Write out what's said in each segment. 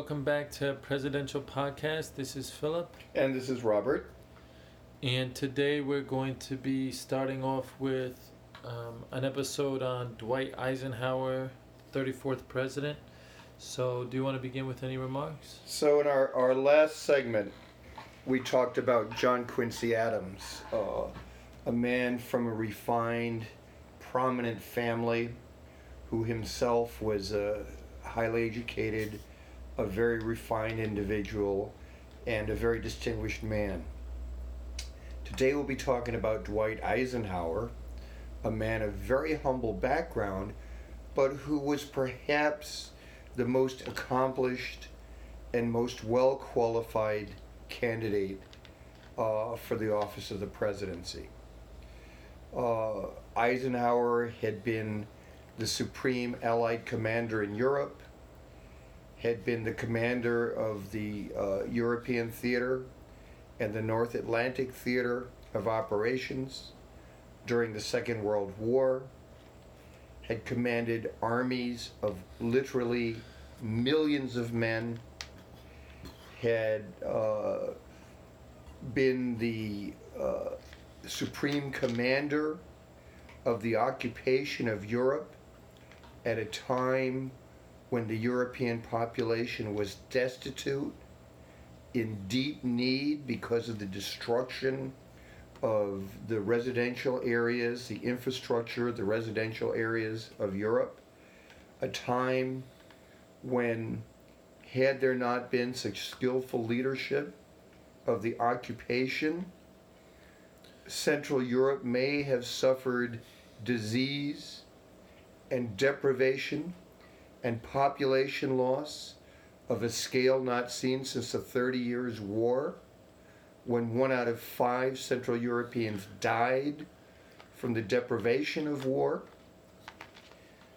welcome back to Presidential Podcast. This is Philip. And this is Robert. And today we're going to be starting off with an episode on Dwight Eisenhower, 34th President. So do you want to begin with any remarks? So in our last segment, we talked about John Quincy Adams, a man from a refined, prominent family who himself was a highly educated, a very refined individual, and a very distinguished man. Today we'll be talking about Dwight Eisenhower, a man of very humble background, but who was perhaps the most accomplished and most well-qualified candidate for the office of the presidency. Eisenhower had been the supreme Allied commander in Europe, had been the commander of the European Theater and the North Atlantic Theater of Operations during the Second World War, had commanded armies of literally millions of men, had been the supreme commander of the occupation of Europe at a time when the European population was destitute, in deep need because of the destruction of the residential areas, the infrastructure, the residential areas of Europe, a time when, had there not been such skillful leadership of the occupation, Central Europe may have suffered disease and deprivation and population loss of a scale not seen since the 30 Years' War, when 1 out of 5 Central Europeans died from the deprivation of war.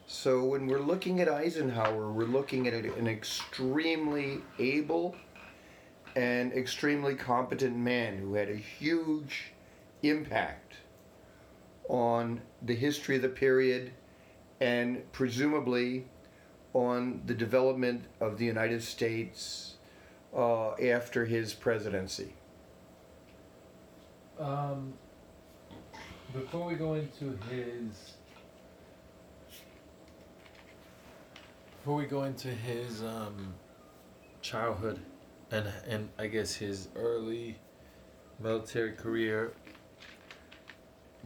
So when we're looking at Eisenhower, we're looking at an extremely able and extremely competent man who had a huge impact on the history of the period and presumably on the development of the United States after his presidency. Before we go into his, childhood and I guess his early military career,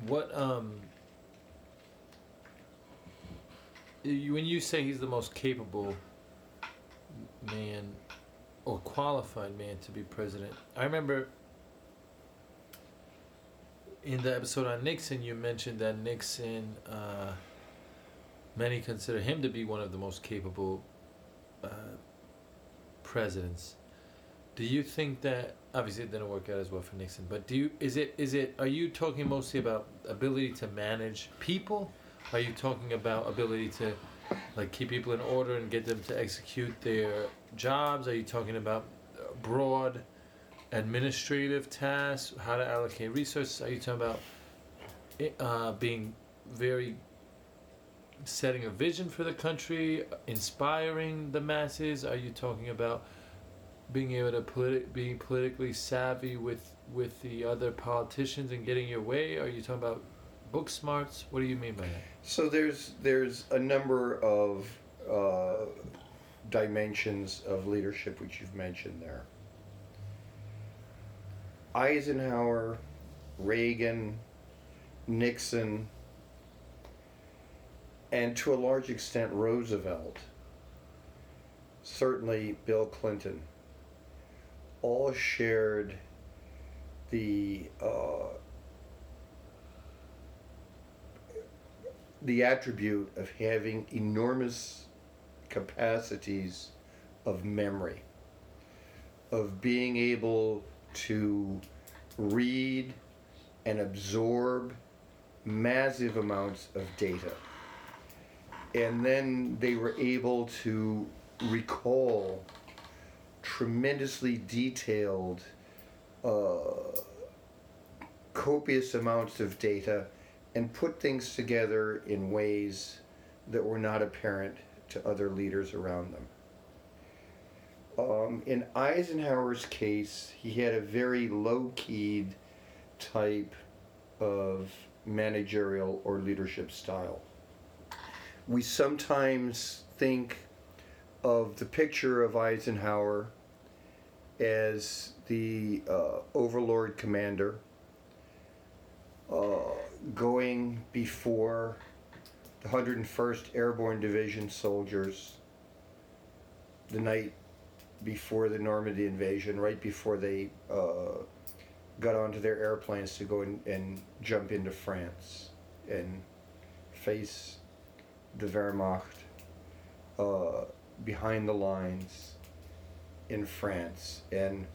what when you say he's the most capable man or qualified man to be president, I remember in the episode on Nixon, you mentioned that Nixon, many consider him to be one of the most capable presidents. Do you think that, obviously it didn't work out as well for Nixon, but are you talking mostly about ability to manage people? Are you talking about ability to, like, keep people in order and get them to execute their jobs? Are you talking about broad administrative tasks, how to allocate resources? Are you talking about setting a vision for the country, inspiring the masses? Are you talking about being able to being politically savvy with the other politicians and getting your way? Are you talking about book smarts? What do you mean by that? So there's a number of dimensions of leadership which you've mentioned there. Eisenhower, Reagan, Nixon, and to a large extent Roosevelt, certainly Bill Clinton, all shared the attribute of having enormous capacities of memory, of being able to read and absorb massive amounts of data. And then they were able to recall tremendously detailed, copious amounts of data and put things together in ways that were not apparent to other leaders around them. In Eisenhower's case, he had a very low-keyed type of managerial or leadership style. We sometimes think of the picture of Eisenhower as the Overlord commander going before the 101st Airborne Division soldiers the night before the Normandy invasion, right before they got onto their airplanes to go and jump into France and face the Wehrmacht behind the lines in France. And,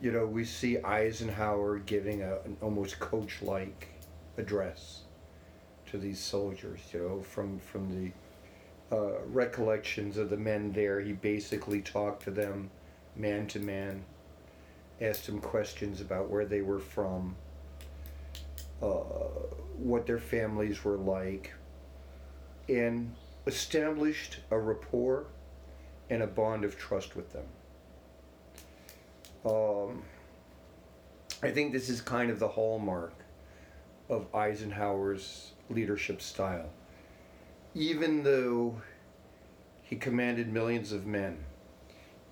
you know, we see Eisenhower giving an almost coach-like address to these soldiers, you know, from the recollections of the men there. He basically talked to them man to man, asked them questions about where they were from, what their families were like, and established a rapport and a bond of trust with them. I think this is kind of the hallmark of Eisenhower's leadership style. Even though he commanded millions of men,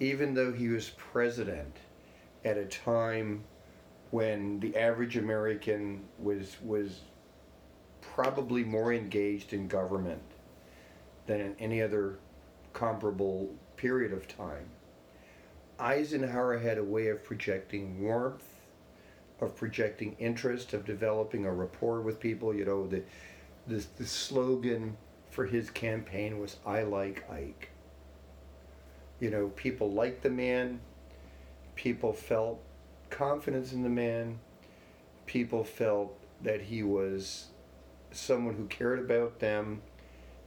even though he was president at a time when the average American was probably more engaged in government than in any other comparable period of time, Eisenhower had a way of projecting warmth, of projecting interest, of developing a rapport with people. You know, the slogan for his campaign was, "I like Ike." You know, people liked the man, people felt confidence in the man, people felt that he was someone who cared about them,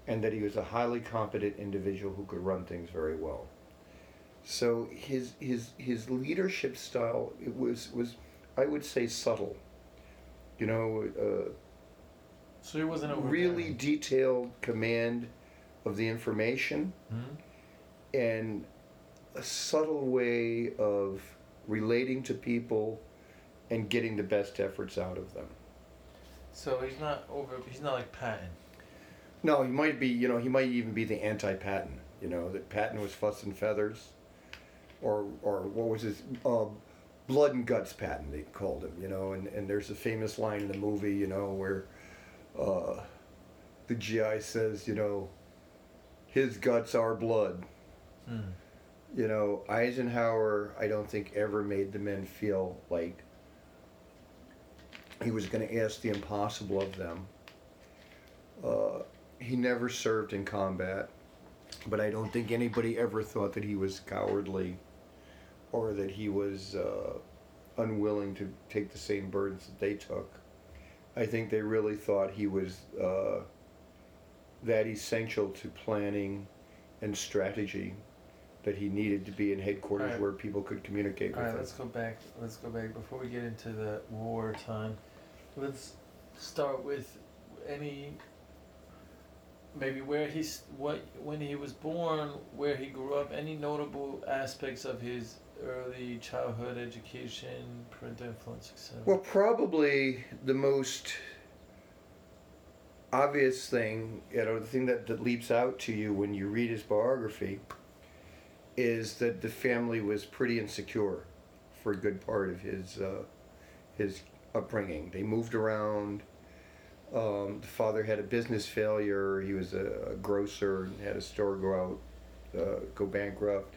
and that he was a highly competent individual who could run things very well. So his leadership style, it was I would say, subtle. You know, so he wasn't really detailed command of the information, and a subtle way of relating to people and getting the best efforts out of them. So he's not like Patton. No, he might be, you know, he might even be the anti-Patton, you know, that Patton was fuss and feathers, or what was his, blood and guts Patton, they called him, you know, and there's a famous line in the movie, you know, where the GI says, you know, his guts are blood. You know, Eisenhower, I don't think, ever made the men feel like he was going to ask the impossible of them. He never served in combat, but I don't think anybody ever thought that he was cowardly or that he was unwilling to take the same burdens that they took. I think they really thought he was that essential to planning and strategy that he needed to be in headquarters where people could communicate with him. All right, let's go back. Before we get into the war time, let's start with when he was born, where he grew up, any notable aspects of his early childhood education, parental influence, etc. Well, probably the most obvious thing, you know, the thing that leaps out to you when you read his biography is that the family was pretty insecure for a good part of his upbringing. They moved around. The father had a business failure. He was a grocer and had a store go bankrupt.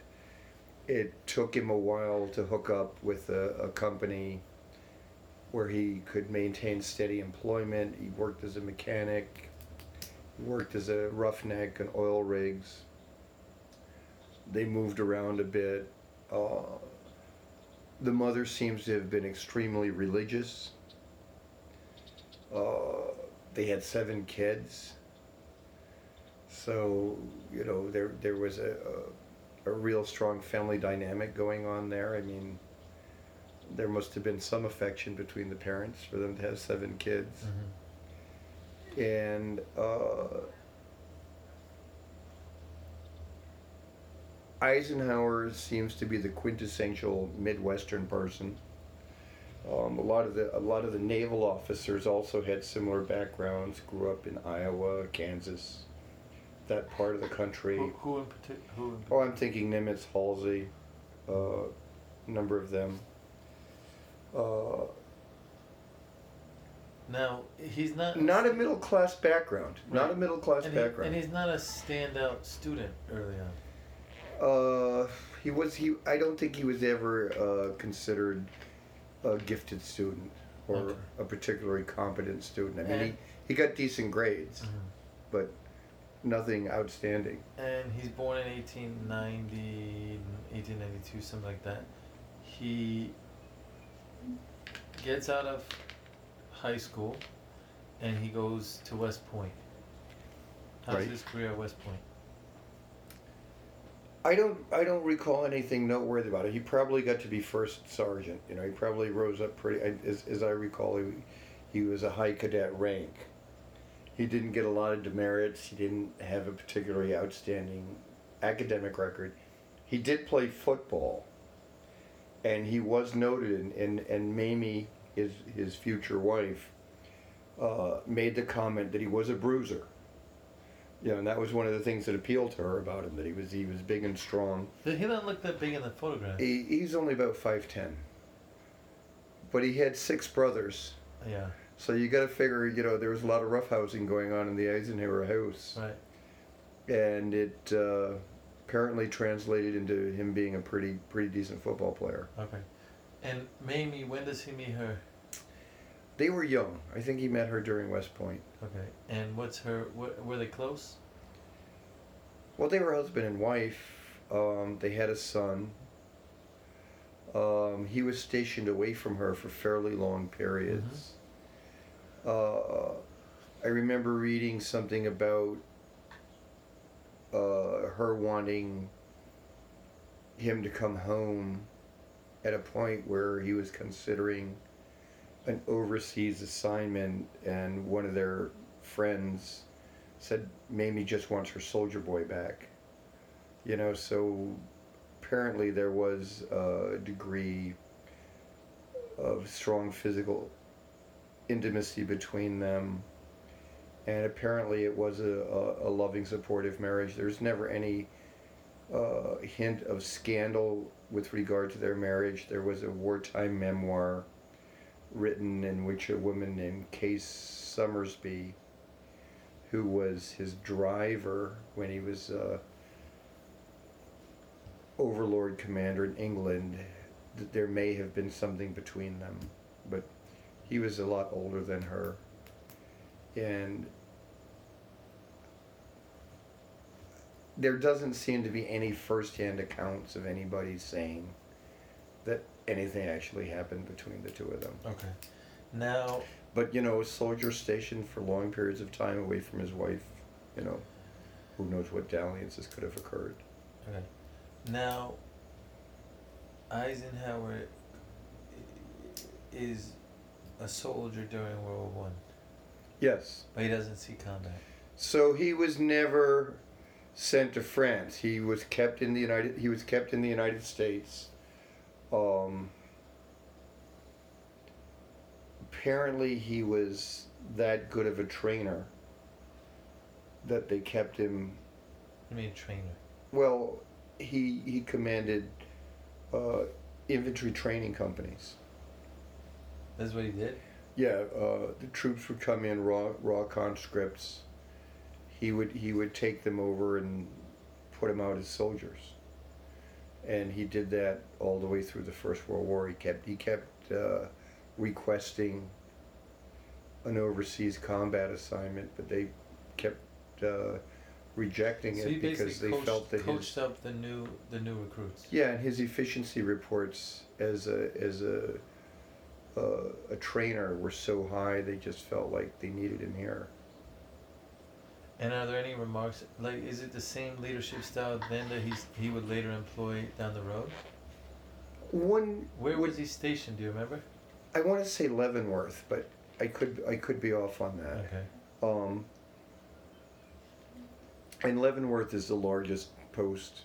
It took him a while to hook up with a company where he could maintain steady employment. He worked as a mechanic. He worked as a roughneck on oil rigs. They moved around a bit. The mother seems to have been extremely religious. They had 7 kids, so, you know, there was a real strong family dynamic going on there. I mean, there must have been some affection between the parents for them to have 7 kids. Mm-hmm. And Eisenhower seems to be the quintessential Midwestern person. A lot of the naval officers also had similar backgrounds. Grew up in Iowa, Kansas, that part of the country. Who in particular? Oh, I'm thinking Nimitz, Halsey, a number of them. Now he's not a middle class background. Right. Not a middle class background. And he's not a standout student early on. I don't think he was ever considered a gifted student or okay. a particularly competent student. I mean, he got decent grades, mm-hmm. but nothing outstanding. And he's born in 1890, 1892, something like that. He gets out of high school and he goes to West Point. How's right. his career at West Point? I don't recall anything noteworthy about it. He probably got to be first sergeant. You know, he probably rose up pretty. As I recall, he was a high cadet rank. He didn't get a lot of demerits. He didn't have a particularly outstanding academic record. He did play football, and he was noted. And Mamie, his future wife, made the comment that he was a bruiser. You know, and that was one of the things that appealed to her about him, that he was big and strong. He didn't look that big in the photograph. He's only about 5'10". But he had 6 brothers. Yeah. So you got to figure, you know, there was a lot of roughhousing going on in the Eisenhower house. Right. And it apparently translated into him being a pretty decent football player. Okay. And Mamie, when does he meet her? They were young. I think he met her during West Point. Okay. And were they close? Well, they were husband and wife. They had a son. He was stationed away from her for fairly long periods. Mm-hmm. I remember reading something about her wanting him to come home at a point where he was considering an overseas assignment, and one of their friends said Mamie just wants her soldier boy back. You know, so apparently there was a degree of strong physical intimacy between them, and apparently it was a loving, supportive marriage. There's never any hint of scandal with regard to their marriage. There was a wartime memoir written in which a woman named Kay Summersby, who was his driver when he was Overlord commander in England, that there may have been something between them, but he was a lot older than her. And there doesn't seem to be any first-hand accounts of anybody saying that anything actually happened between the two of them. Okay. Now... But, you know, a soldier stationed for long periods of time away from his wife, you know, who knows what dalliances could have occurred. Okay. Now, Eisenhower is a soldier during World War I. Yes. But he doesn't see combat. So he was never sent to France. He was kept in the United States. Apparently he was that good of a trainer that they kept him. I mean, trainer. Well, he commanded infantry training companies. That's what he did? Yeah, the troops would come in raw conscripts. He would take them over and put them out as soldiers. And he did that all the way through the First World War. He kept requesting an overseas combat assignment, but they kept rejecting it because they felt that he coached up the new recruits. Yeah, and his efficiency reports as a trainer were so high they just felt like they needed him here. And are there any remarks, like, is it the same leadership style then that he would later employ down the road? Where was he stationed, do you remember? I want to say Leavenworth, but I could be off on that. Okay. And Leavenworth is the largest post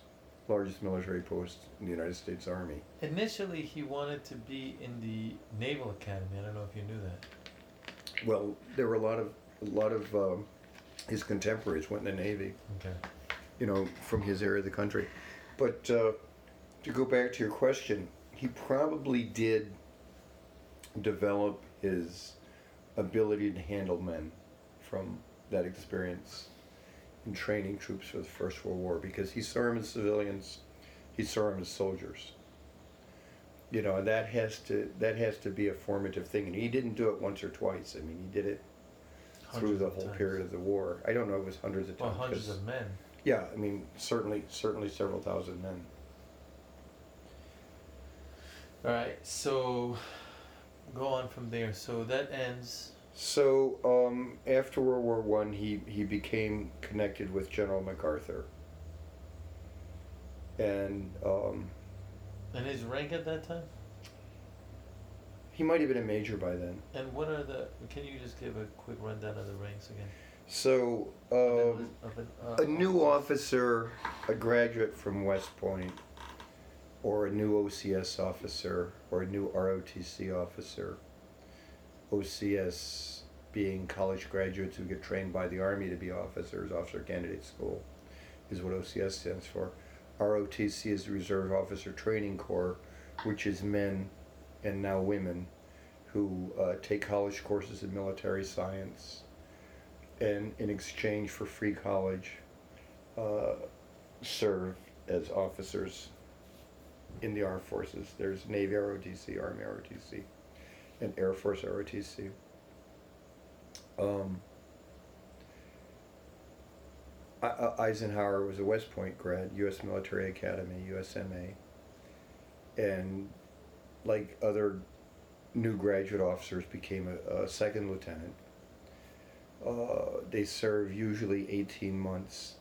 largest military post in the United States Army. Initially, he wanted to be in the Naval Academy. I don't know if you knew that. Well, there were a lot of his contemporaries went in the Navy. Okay. You know, from his area of the country. But to go back to your question, he probably did develop his ability to handle men from that experience in training troops for the First World War, because he saw them as civilians, he saw them as soldiers. You know, and that has to be a formative thing, and he didn't do it once or twice. I mean, he did it through the whole period of the war. I don't know, it was hundreds of times. Well, hundreds of men. Yeah, I mean, certainly several thousand men. All right, so go on from there. So that ends. So after World War I, he became connected with General MacArthur. And his rank at that time? He might have been a major by then. And what are the? Can you just give a quick rundown of the ranks again? So a new officer, a graduate from West Point, or a new OCS officer, or a new ROTC officer. OCS being college graduates who get trained by the Army to be officers. Officer Candidate School is what OCS stands for. ROTC is the Reserve Officer Training Corps, which is men and now women who take college courses in military science, and in exchange for free college serve as officers in the armed forces. There's Navy ROTC, Army ROTC, and Air Force ROTC. Eisenhower was a West Point grad, U.S. Military Academy, USMA, and like other new graduate officers, became a second lieutenant. They serve usually 18 months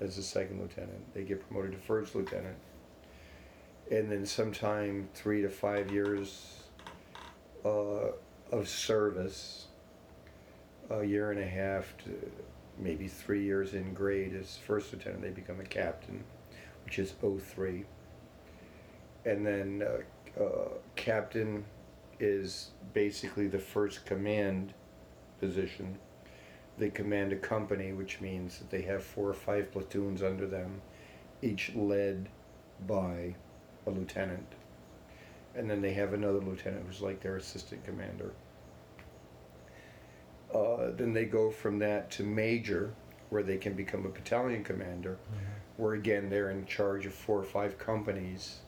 as a second lieutenant. They get promoted to first lieutenant. And then sometime 3 to 5 years of service, a year and a half to maybe 3 years in grade as first lieutenant, they become a captain, which is 03. And then captain is basically the first command position. They command a company, which means that they have 4 or 5 platoons under them, each led by a lieutenant. And then they have another lieutenant who's like their assistant commander. Then they go from that to major, where they can become a battalion commander, where again they're in charge of 4 or 5 companies,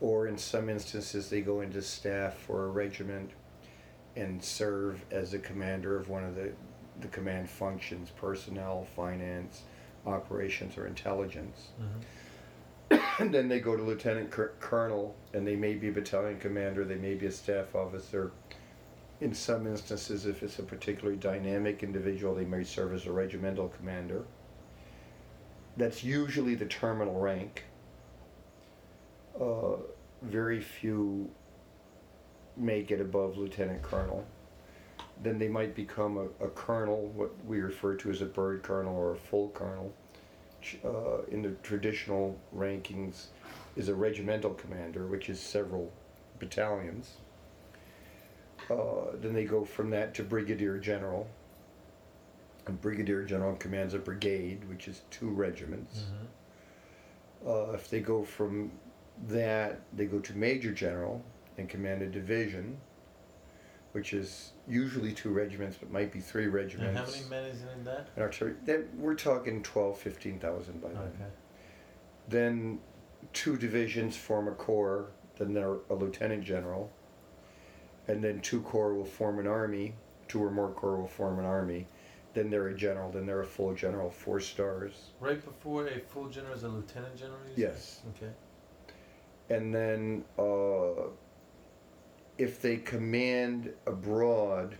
or in some instances they go into staff for a regiment and serve as a commander of one of the command functions: personnel, finance, operations, or intelligence. And then they go to lieutenant colonel, and they may be a battalion commander, they may be a staff officer. In some instances, if it's a particularly dynamic individual, they may serve as a regimental commander. That's usually the terminal rank. Very few make it above lieutenant colonel. Then they might become a colonel, what we refer to as a bird colonel or a full colonel. In the traditional rankings is a regimental commander, which is several battalions. Then they go from that to brigadier general. And brigadier general commands a brigade, which is 2 regiments. If they go from that, they go to major general and command a division, which is usually 2 regiments, but might be 3 regiments. And how many men is in that? In artillery, we're talking 12,000, 15,000 by then. Okay. Then 2 divisions form a corps, then they're a lieutenant general, and then 2 corps will form an army, 2 or more corps will form an army, then they're a general, then they're a full general, 4 stars. Right before a full general is a lieutenant general? Yes. Okay. And then if they command abroad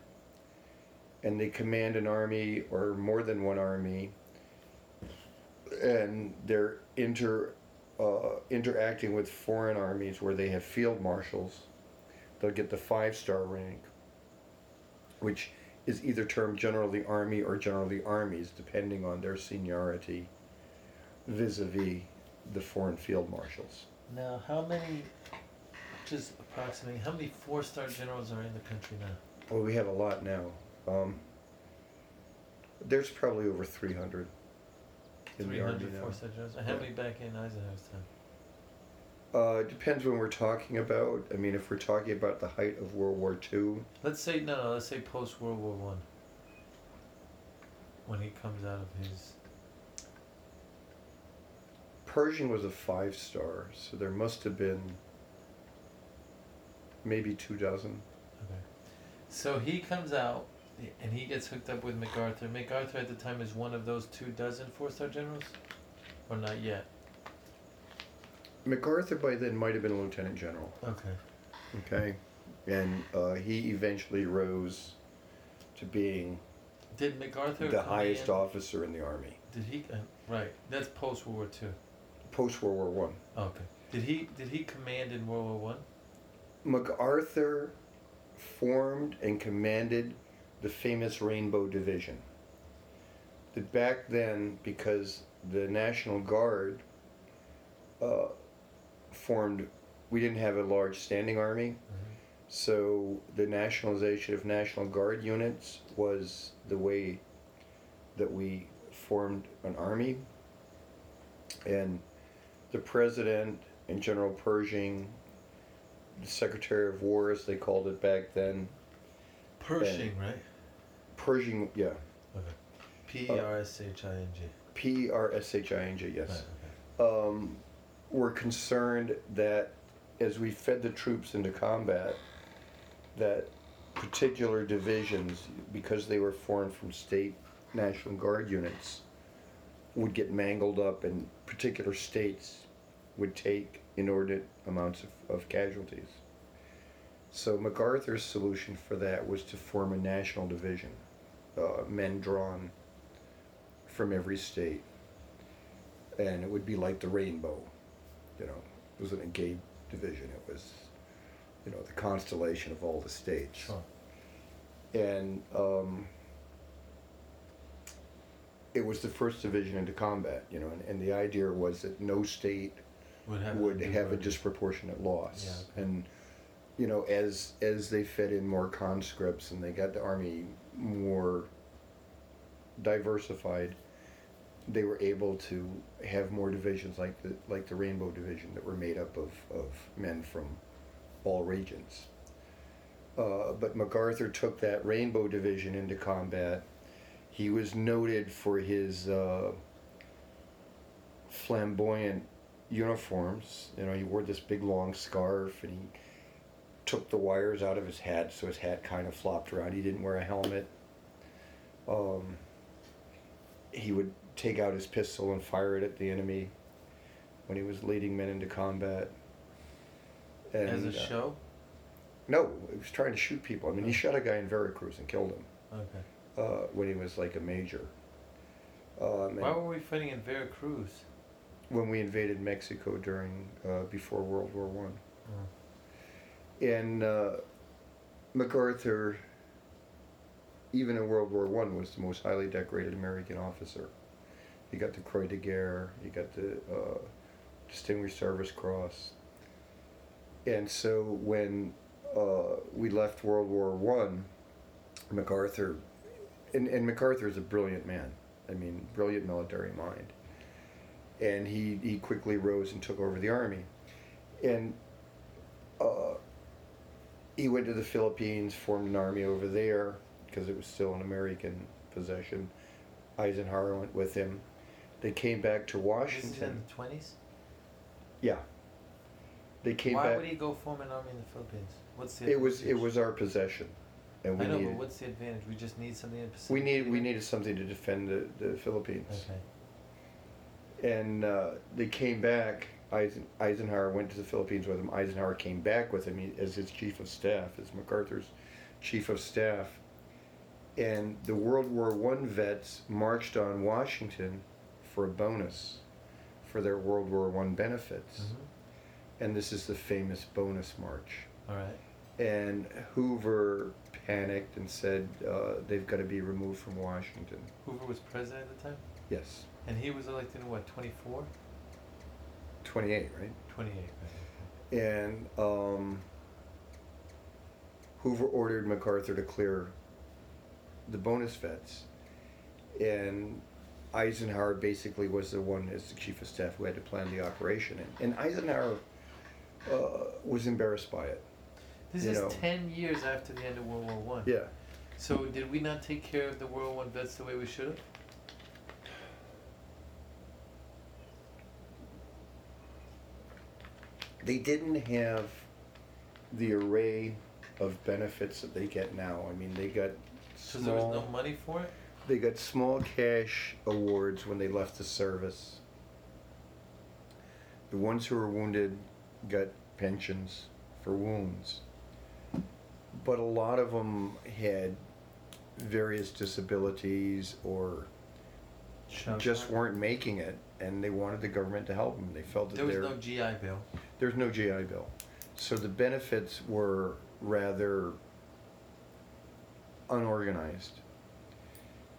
and they command an army or more than one army, and they're interacting with foreign armies where they have field marshals, they'll get the 5-star rank, which is either termed general of the army or general of the armies, depending on their seniority vis-a-vis the foreign field marshals. Now, how many, just approximately, how many four-star generals are in the country now? Well, we have a lot now. There's probably over 300 in the Army now. 300 four-star generals. How many back in Eisenhower's time? It depends when we're talking about. I mean, if we're talking about the height of World War II. Let's say, let's say post-World War I. When he comes out of his... Pershing was a 5-star, so there must have been maybe 24. Okay. So he comes out, and he gets hooked up with MacArthur. MacArthur at the time is one of those 24 four-star generals? Or not yet? MacArthur by then might have been a lieutenant general. Okay. Okay. And he eventually rose to being... Did MacArthur the highest officer in the Army? Did he? Right. That's post World War II. Post World War One. Oh, okay. Did he command in World War One? MacArthur formed and commanded the famous Rainbow Division. That back then, because the National Guard formed, we didn't have a large standing army. Mm-hmm. So the nationalization of National Guard units was the way that we formed an army. And the President and General Pershing, the Secretary of War, as they called it back then. Pershing, right? Pershing, yeah. Okay. Pershing. Pershing, yes. Right, okay. Were concerned that as we fed the troops into combat, that particular divisions, because they were formed from state National Guard units, would get mangled up and particular states would take inordinate amounts of casualties. So MacArthur's solution for that was to form a national division, men drawn from every state. And it would be like the Rainbow. It wasn't a gay division, it was the constellation of all the states. Sure. And it was the first division into combat, and the idea was that no state would have a disproportionate loss. Yeah, okay. And, as they fed in more conscripts and they got the army more diversified, they were able to have more divisions like the Rainbow Division that were made up of men from all regions. But MacArthur took that Rainbow Division into combat. He was noted for his flamboyant uniforms. He wore this big long scarf, and he took the wires out of his hat, so his hat kind of flopped around. He didn't wear a helmet. He would take out his pistol and fire it at the enemy when he was leading men into combat. And, as a show? No, he was trying to shoot people. I mean, he shot a guy in Veracruz and killed him. Okay. When he was like a major. Why were we fighting in Veracruz? When we invaded Mexico before World War One. And MacArthur, even in World War One, was the most highly decorated American officer. He got the Croix de Guerre. He got the Distinguished Service Cross. And so when we left World War One, MacArthur, and MacArthur is a brilliant man. I mean, brilliant military mind. And he quickly rose and took over the army. And he went to the Philippines, formed an army over there, because it was still an American possession. Eisenhower went with him. They came back to Washington. This is in the 20s? Yeah. They came back. Why would he go form an army in the Philippines? What's the advantage? It was our possession. And we needed, but what's the advantage? We just need something in the Pacific. We needed something to defend the Philippines. Okay. And they came back. Eisenhower went to the Philippines with him. Eisenhower came back with him as his chief of staff, as MacArthur's chief of staff. And the World War I vets marched on Washington for a bonus for their World War I benefits. Mm-hmm. And this is the famous bonus march. All right. And Hoover panicked and said they've got to be removed from Washington. Hoover was president at the time? Yes. And he was elected in what, 24? 28, right? 28, right. And Hoover ordered MacArthur to clear the bonus vets. And Eisenhower basically was the one, as the chief of staff, who had to plan the operation. And Eisenhower was embarrassed by it. This is 10 years after the end of World War I. Yeah. So did we not take care of the World War I vets the way we should have? They didn't have the array of benefits that they get now. I mean, they got small... So there was no money for it? They got small cash awards when they left the service. The ones who were wounded got pensions for wounds. But a lot of them had various disabilities or just weren't making it, and they wanted the government to help them. They felt that there was no GI Bill. There's no GI Bill. So the benefits were rather unorganized.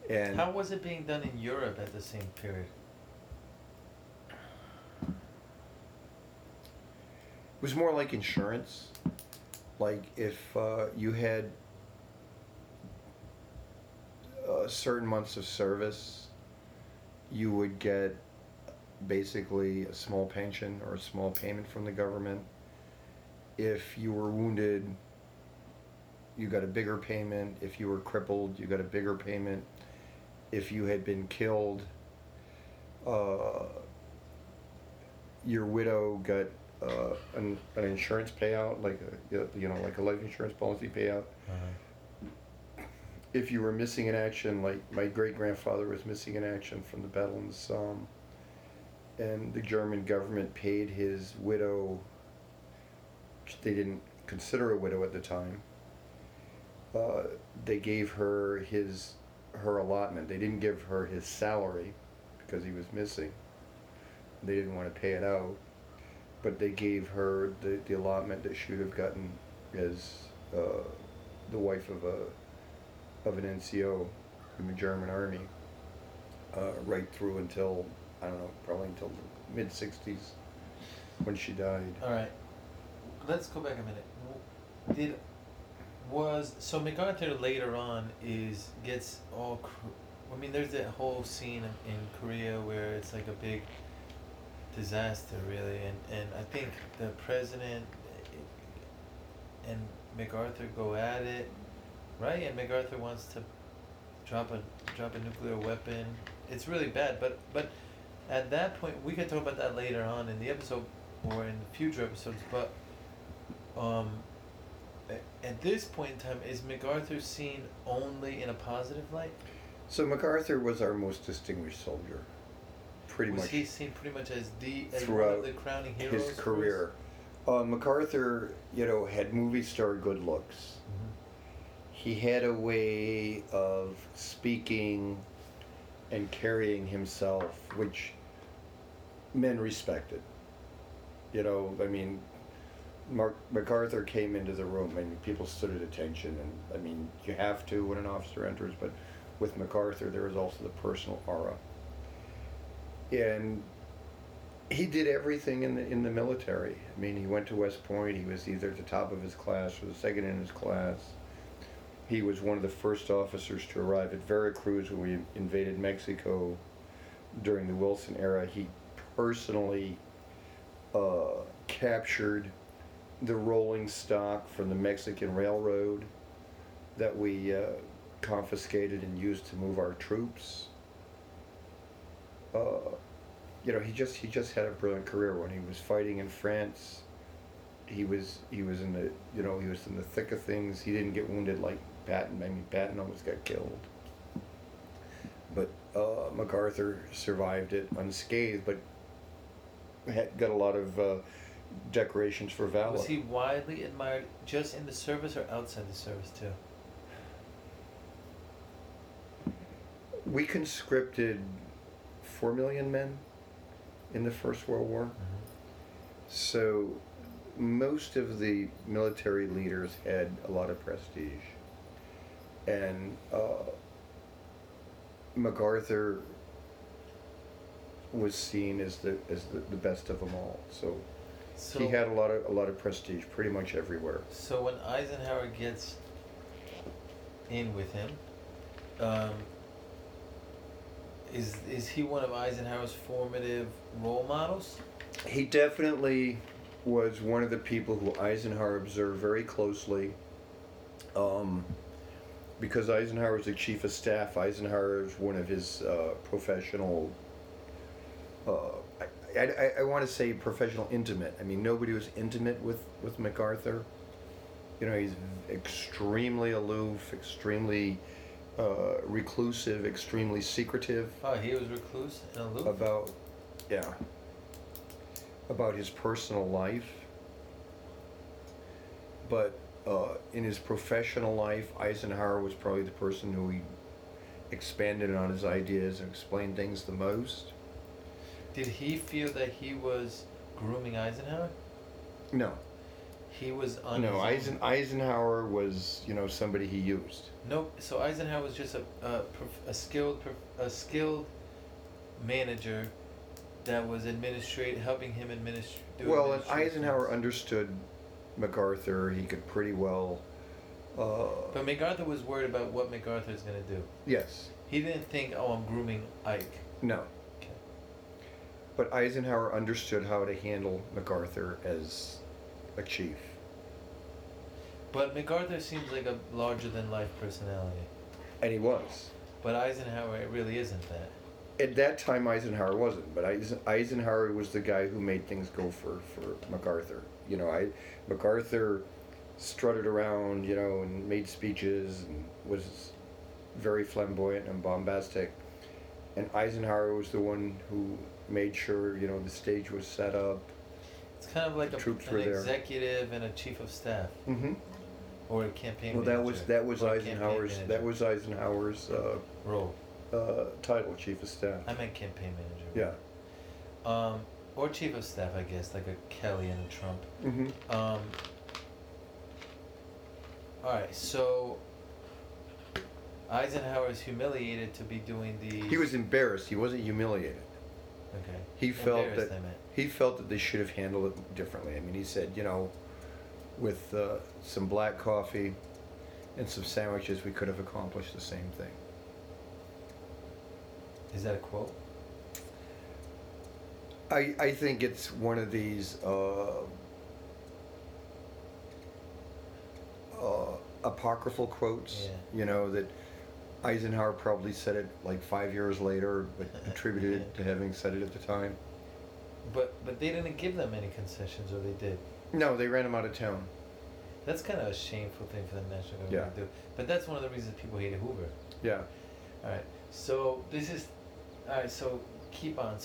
And how was it being done in Europe at the same period? It was more like insurance. Like if you had certain months of service, you would get basically a small pension or a small payment from the government. If you were wounded, you got a bigger payment. If you were crippled, you got a bigger payment. If you had been killed, your widow got an insurance payout, like a, like a life insurance policy payout. Uh-huh. If you were missing in action, like my great-grandfather was missing in action from the battle in the Somme, and the German government paid his widow, which they didn't consider a widow at the time. They gave her her allotment. They didn't give her his salary because he was missing. They didn't want to pay it out, but they gave her the allotment that she would have gotten as the wife of an NCO from the German army, right through until, I don't know, probably until the mid-60s when she died. All right, let's go back a minute. So MacArthur later on gets all... I mean, there's that whole scene in Korea where it's like a big disaster, really, and I think the president and MacArthur go at it, right? And MacArthur wants to drop a nuclear weapon. It's really bad, but at that point, we could talk about that later on in the episode or in future episodes, but at this point in time, is MacArthur seen only in a positive light? So MacArthur was our most distinguished soldier. He seen pretty much as one of the crowning heroes his career. MacArthur, had movie star good looks. Mm-hmm. He had a way of speaking and carrying himself, which men respected. MacArthur came into the room and people stood at attention. And I mean, you have to when an officer enters, but with MacArthur, there was also the personal aura. And he did everything in the military. I mean, he went to West Point. He was either at the top of his class or the second in his class. He was one of the first officers to arrive at Veracruz when we invaded Mexico during the Wilson era. He personally captured the rolling stock from the Mexican railroad that we confiscated and used to move our troops. He just had a brilliant career. When he was fighting in France, he was in the in the thick of things. He didn't get wounded like Patton. I mean, Patton almost got killed, but MacArthur survived it unscathed, but got a lot of decorations for valor. Was he widely admired just in the service or outside the service too? We conscripted 4 million men in the First World War. Mm-hmm. So most of the military leaders had a lot of prestige. And MacArthur was seen as the best of them all. So he had a lot of prestige pretty much everywhere. So when Eisenhower gets in with him, is he one of Eisenhower's formative role models? He definitely was one of the people who Eisenhower observed very closely. Because Eisenhower was the chief of staff, Eisenhower is one of his professional, I want to say professional intimate. I mean, nobody was intimate with MacArthur. You know, he's extremely aloof, extremely reclusive, extremely secretive. Oh, he was recluse and aloof? About his personal life. But in his professional life, Eisenhower was probably the person who he expanded on his ideas and explained things the most. Did he feel that he was grooming Eisenhower? No. He was on his own. No, Eisenhower was, you know, somebody he used. Nope. So Eisenhower was just a skilled manager that was helping him administer. Well, and Eisenhower understood MacArthur. He could pretty well. But MacArthur was worried about what MacArthur is going to do. Yes. He didn't think, oh, I'm grooming Ike. No. But Eisenhower understood how to handle MacArthur as a chief. But MacArthur seems like a larger-than-life personality. And he was. But Eisenhower really isn't that. At that time, Eisenhower wasn't. But Eisenhower was the guy who made things go for MacArthur. You know, MacArthur strutted around, you know, and made speeches and was very flamboyant and bombastic. And Eisenhower was the one who made sure, you know, the stage was set up. It's kind of like an executive and a chief of staff, mm-hmm. or a campaign. Well, that was Eisenhower's role, title, chief of staff. I meant campaign manager. Yeah, or chief of staff, I guess, like a Kelly and a Trump. Mm-hmm. All right, so Eisenhower is humiliated to be doing the. He was embarrassed. He wasn't humiliated. Okay. He felt that they should have handled it differently. I mean, he said, you know, with some black coffee and some sandwiches, we could have accomplished the same thing. Is that a quote? I think it's one of these apocryphal quotes, yeah. You know, that Eisenhower probably said it like 5 years later, but attributed it to having said it at the time. But they didn't give them any concessions, or they did? No, they ran him out of town. That's kind of a shameful thing for the national government to do. But that's one of the reasons people hated Hoover. Yeah. All right. So keep on.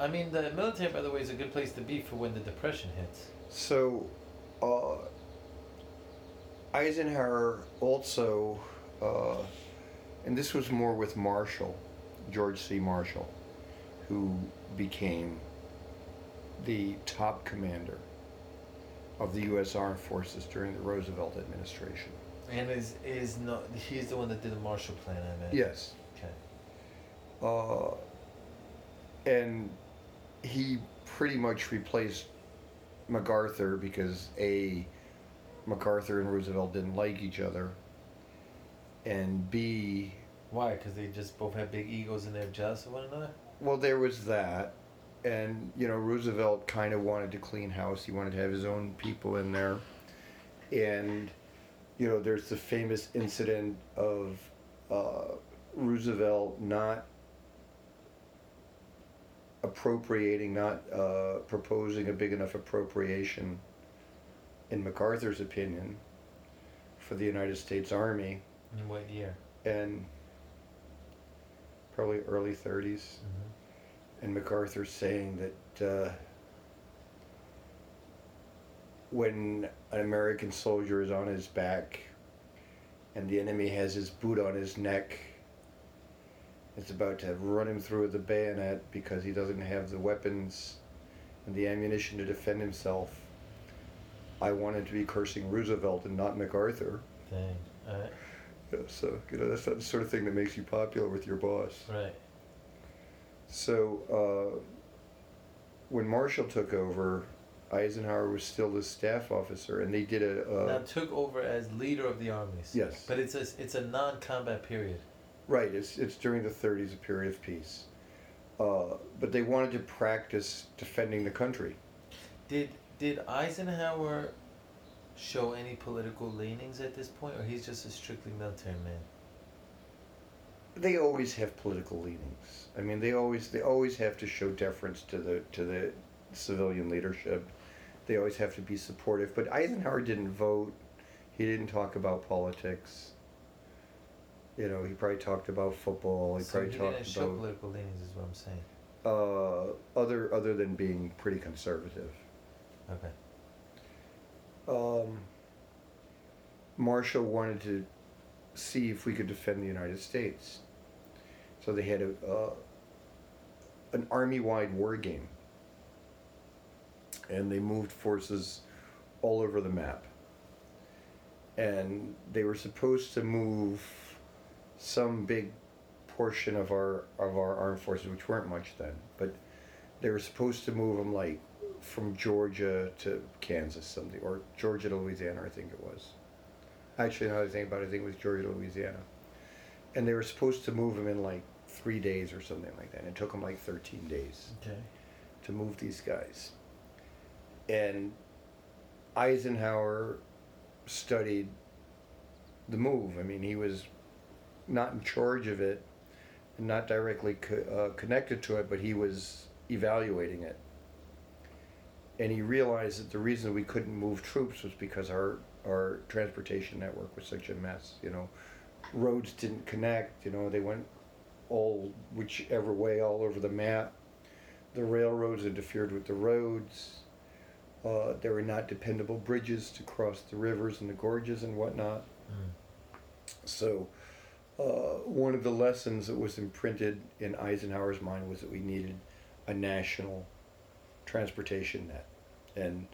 I mean, the military, by the way, is a good place to be for when the Depression hits. So, Eisenhower also, and this was more with Marshall, George C. Marshall, who became the top commander of the U.S. Armed Forces during the Roosevelt administration. And he's the one that did the Marshall Plan, I mean. Yes. Okay. And he pretty much replaced MacArthur because MacArthur and Roosevelt didn't like each other, and B. Why? Because they just both had big egos and they're jealous of one another? Well, there was that, and, you know, Roosevelt kind of wanted to clean house. He wanted to have his own people in there, and, you know, there's the famous incident of Roosevelt not appropriating, not proposing a big enough appropriation, in MacArthur's opinion, for the United States Army. In what year? And probably early 30s, mm-hmm. and MacArthur saying that when an American soldier is on his back and the enemy has his boot on his neck, it's about to run him through with the bayonet because he doesn't have the weapons and the ammunition to defend himself. I wanted to be cursing Roosevelt and not MacArthur. Dang, all right. Yeah, so, you know, that's not the sort of thing that makes you popular with your boss. Right. So when Marshall took over, Eisenhower was still the staff officer, and they did now took over as leader of the armies. Yes. But it's a non-combat period. Right. It's during the 30s, a period of peace. But they wanted to practice defending the country. Did Eisenhower show any political leanings at this point, or he's just a strictly military man? They always have political leanings. I mean, they always have to show deference to the civilian leadership. They always have to be supportive. But Eisenhower didn't vote. He didn't talk about politics. You know, he probably talked about football. He didn't show political leanings, is what I'm saying. Other than being pretty conservative. Okay. Marshall wanted to see if we could defend the United States. So they had an army-wide war game. And they moved forces all over the map. And they were supposed to move some big portion of our armed forces, which weren't much then, but they were supposed to move them like from Georgia to Kansas, something, or Georgia to Louisiana, I think it was. Actually, now that I think about it, I think it was Georgia to Louisiana. And they were supposed to move them in like 3 days or something like that. And it took them like 13 days to move these guys. And Eisenhower studied the move. I mean, he was not in charge of it, and not directly connected to it, but he was evaluating it. And he realized that the reason we couldn't move troops was because our transportation network was such a mess. You know, roads didn't connect. You know, they went whichever way all over the map. The railroads interfered with the roads. There were not dependable bridges to cross the rivers and the gorges and whatnot. Mm. So one of the lessons that was imprinted in Eisenhower's mind was that we needed a national transportation net. And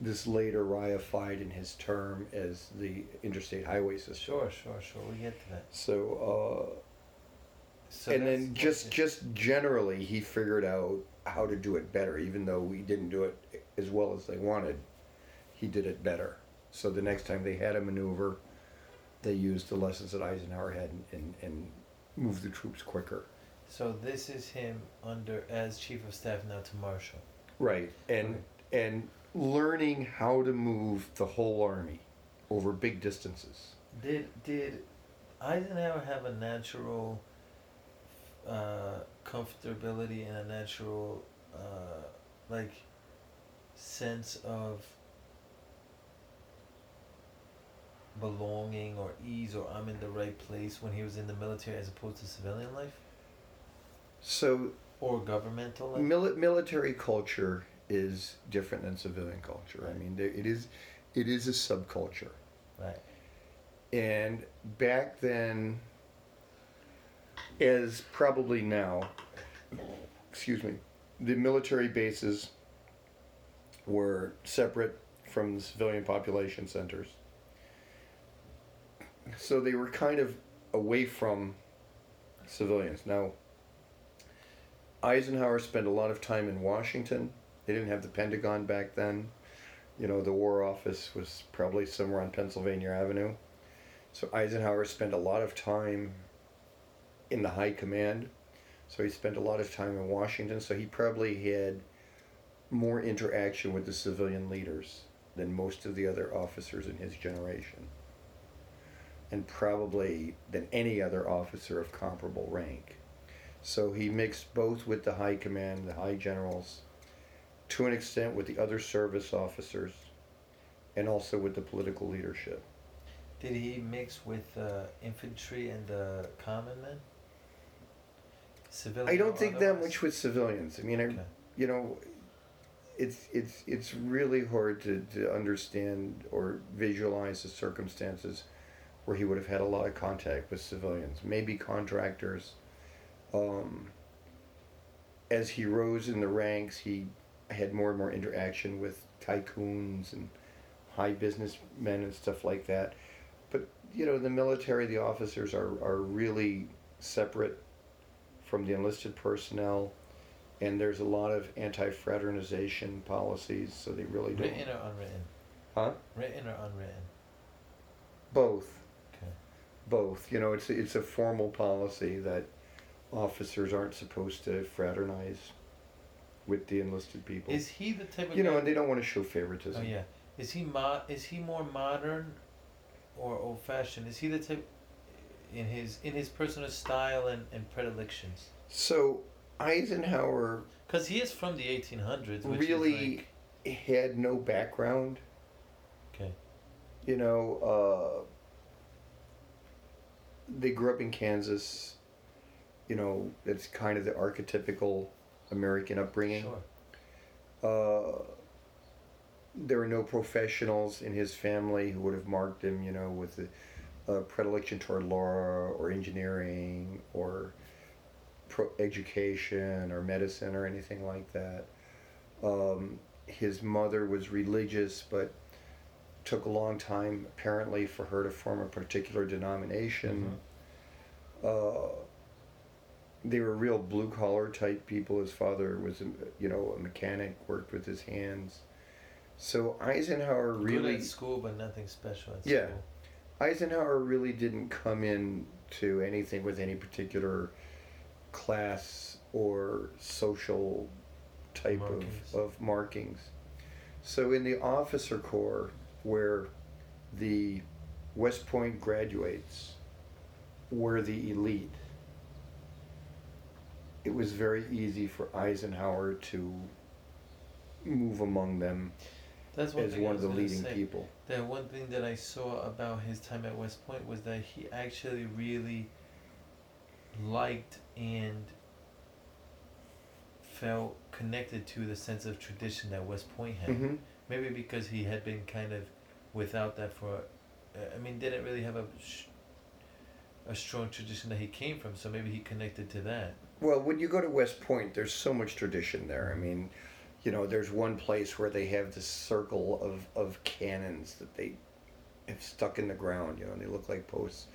this later reified in his term as the interstate highway system. Sure. We get to that. So and then just generally, he figured out how to do it better, even though we didn't do it as well as they wanted. He did it better. So the next time they had a maneuver, they used the lessons that Eisenhower had and moved the troops quicker. So this is him as chief of staff now to Marshall. Right, and learning how to move the whole army over big distances. Did Eisenhower have a natural comfortability and a natural sense of belonging or ease, or I'm in the right place when he was in the military as opposed to civilian life? So. Or governmental life? Military culture is different than civilian culture. Right. I mean, it is a subculture. Right. And back then, as probably now, excuse me, the military bases were separate from the civilian population centers. So they were kind of away from civilians. Now, Eisenhower spent a lot of time in Washington. They didn't have the Pentagon back then. You know, the War Office was probably somewhere on Pennsylvania Avenue. So Eisenhower spent a lot of time in the high command. So he spent a lot of time in Washington. So he probably had more interaction with the civilian leaders than most of the other officers in his generation. And probably than any other officer of comparable rank. So he mixed both with the high command, the high generals, to an extent with the other service officers, and also with the political leadership. Did he mix with infantry and the common men? Civilian. I don't think that much with civilians. I mean, okay. You know, it's really hard to understand or visualize the circumstances where he would have had a lot of contact with civilians, maybe contractors. As he rose in the ranks, he had more and more interaction with tycoons and high businessmen and stuff like that. But, you know, the military, the officers are really separate from the enlisted personnel, and there's a lot of anti-fraternization policies, so they really don't... Written or unwritten? Huh? Written or unwritten? Both. Okay. Both. You know, it's a formal policy that officers aren't supposed to fraternize with the enlisted people. Is he the type of... You know, and they don't want to show favoritism. Oh, yeah. Is he more modern or old-fashioned? Is he the type... in his personal style and predilections? So Eisenhower, because he is from the 1800s, which really like, had no background. Okay. You know, they grew up in Kansas. You know, it's kind of the archetypical American upbringing. Sure. There were no professionals in his family who would have marked him, you know, with the predilection toward law or engineering or education or medicine or anything like that. His mother was religious, but took a long time apparently for her to form a particular denomination. Mm-hmm. They were real blue collar type people. His father was, you know, a mechanic, worked with his hands. So Eisenhower really good at school, but nothing special at yeah. school. Eisenhower really didn't come in to anything with any particular class or social type markings. Of markings. So in the officer corps, where the West Point graduates were the elite, it was very easy for Eisenhower to move among them. That's one as thing one of the leading say, people. The one thing that I saw about his time at West Point was that he actually really liked and felt connected to the sense of tradition that West Point had. Mm-hmm. Maybe because he had been kind of without that for... I mean, didn't really have a strong tradition that he came from, so maybe he connected to that. Well, when you go to West Point, there's so much tradition there. I mean... You know, there's one place where they have this circle of cannons that they have stuck in the ground, you know, and they look like posts.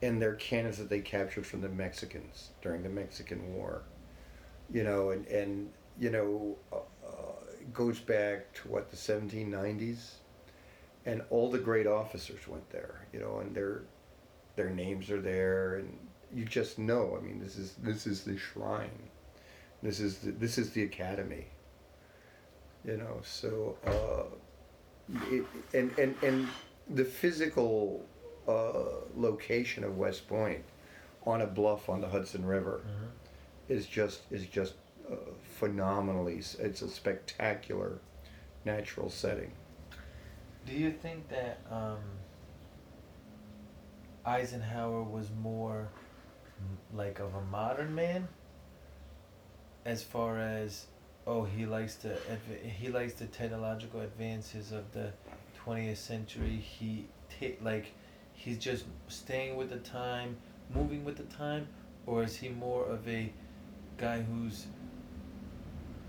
And they're cannons that they captured from the Mexicans during the Mexican War. You know, and you know, it goes back to, what, the 1790s? And all the great officers went there, you know, and their names are there. And you just know, I mean, this is the shrine. This is the academy. You know, so and the physical location of West Point on a bluff on the Hudson River mm-hmm. is just phenomenally. It's a spectacular natural setting. Do you think that Eisenhower was more like of a modern man, as far as? Oh, he likes the technological advances of the 20th century. He's just staying with the time, moving with the time, or is he more of a guy who's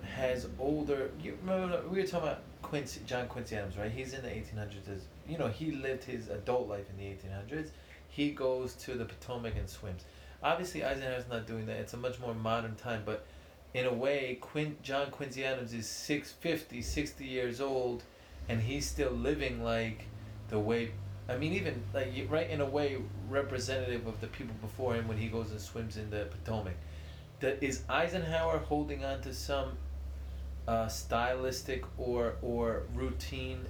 has older? You remember we were talking about John Quincy Adams, right? He's in the 1800s. You know, he lived his adult life in the 1800s. He goes to the Potomac and swims. Obviously, Eisenhower's not doing that. It's a much more modern time, but. In a way, John Quincy Adams is 60 years old, and he's still living like the way... I mean, even, like right in a way, representative of the people before him when he goes and swims in the Potomac. Is Eisenhower holding on to some stylistic or routine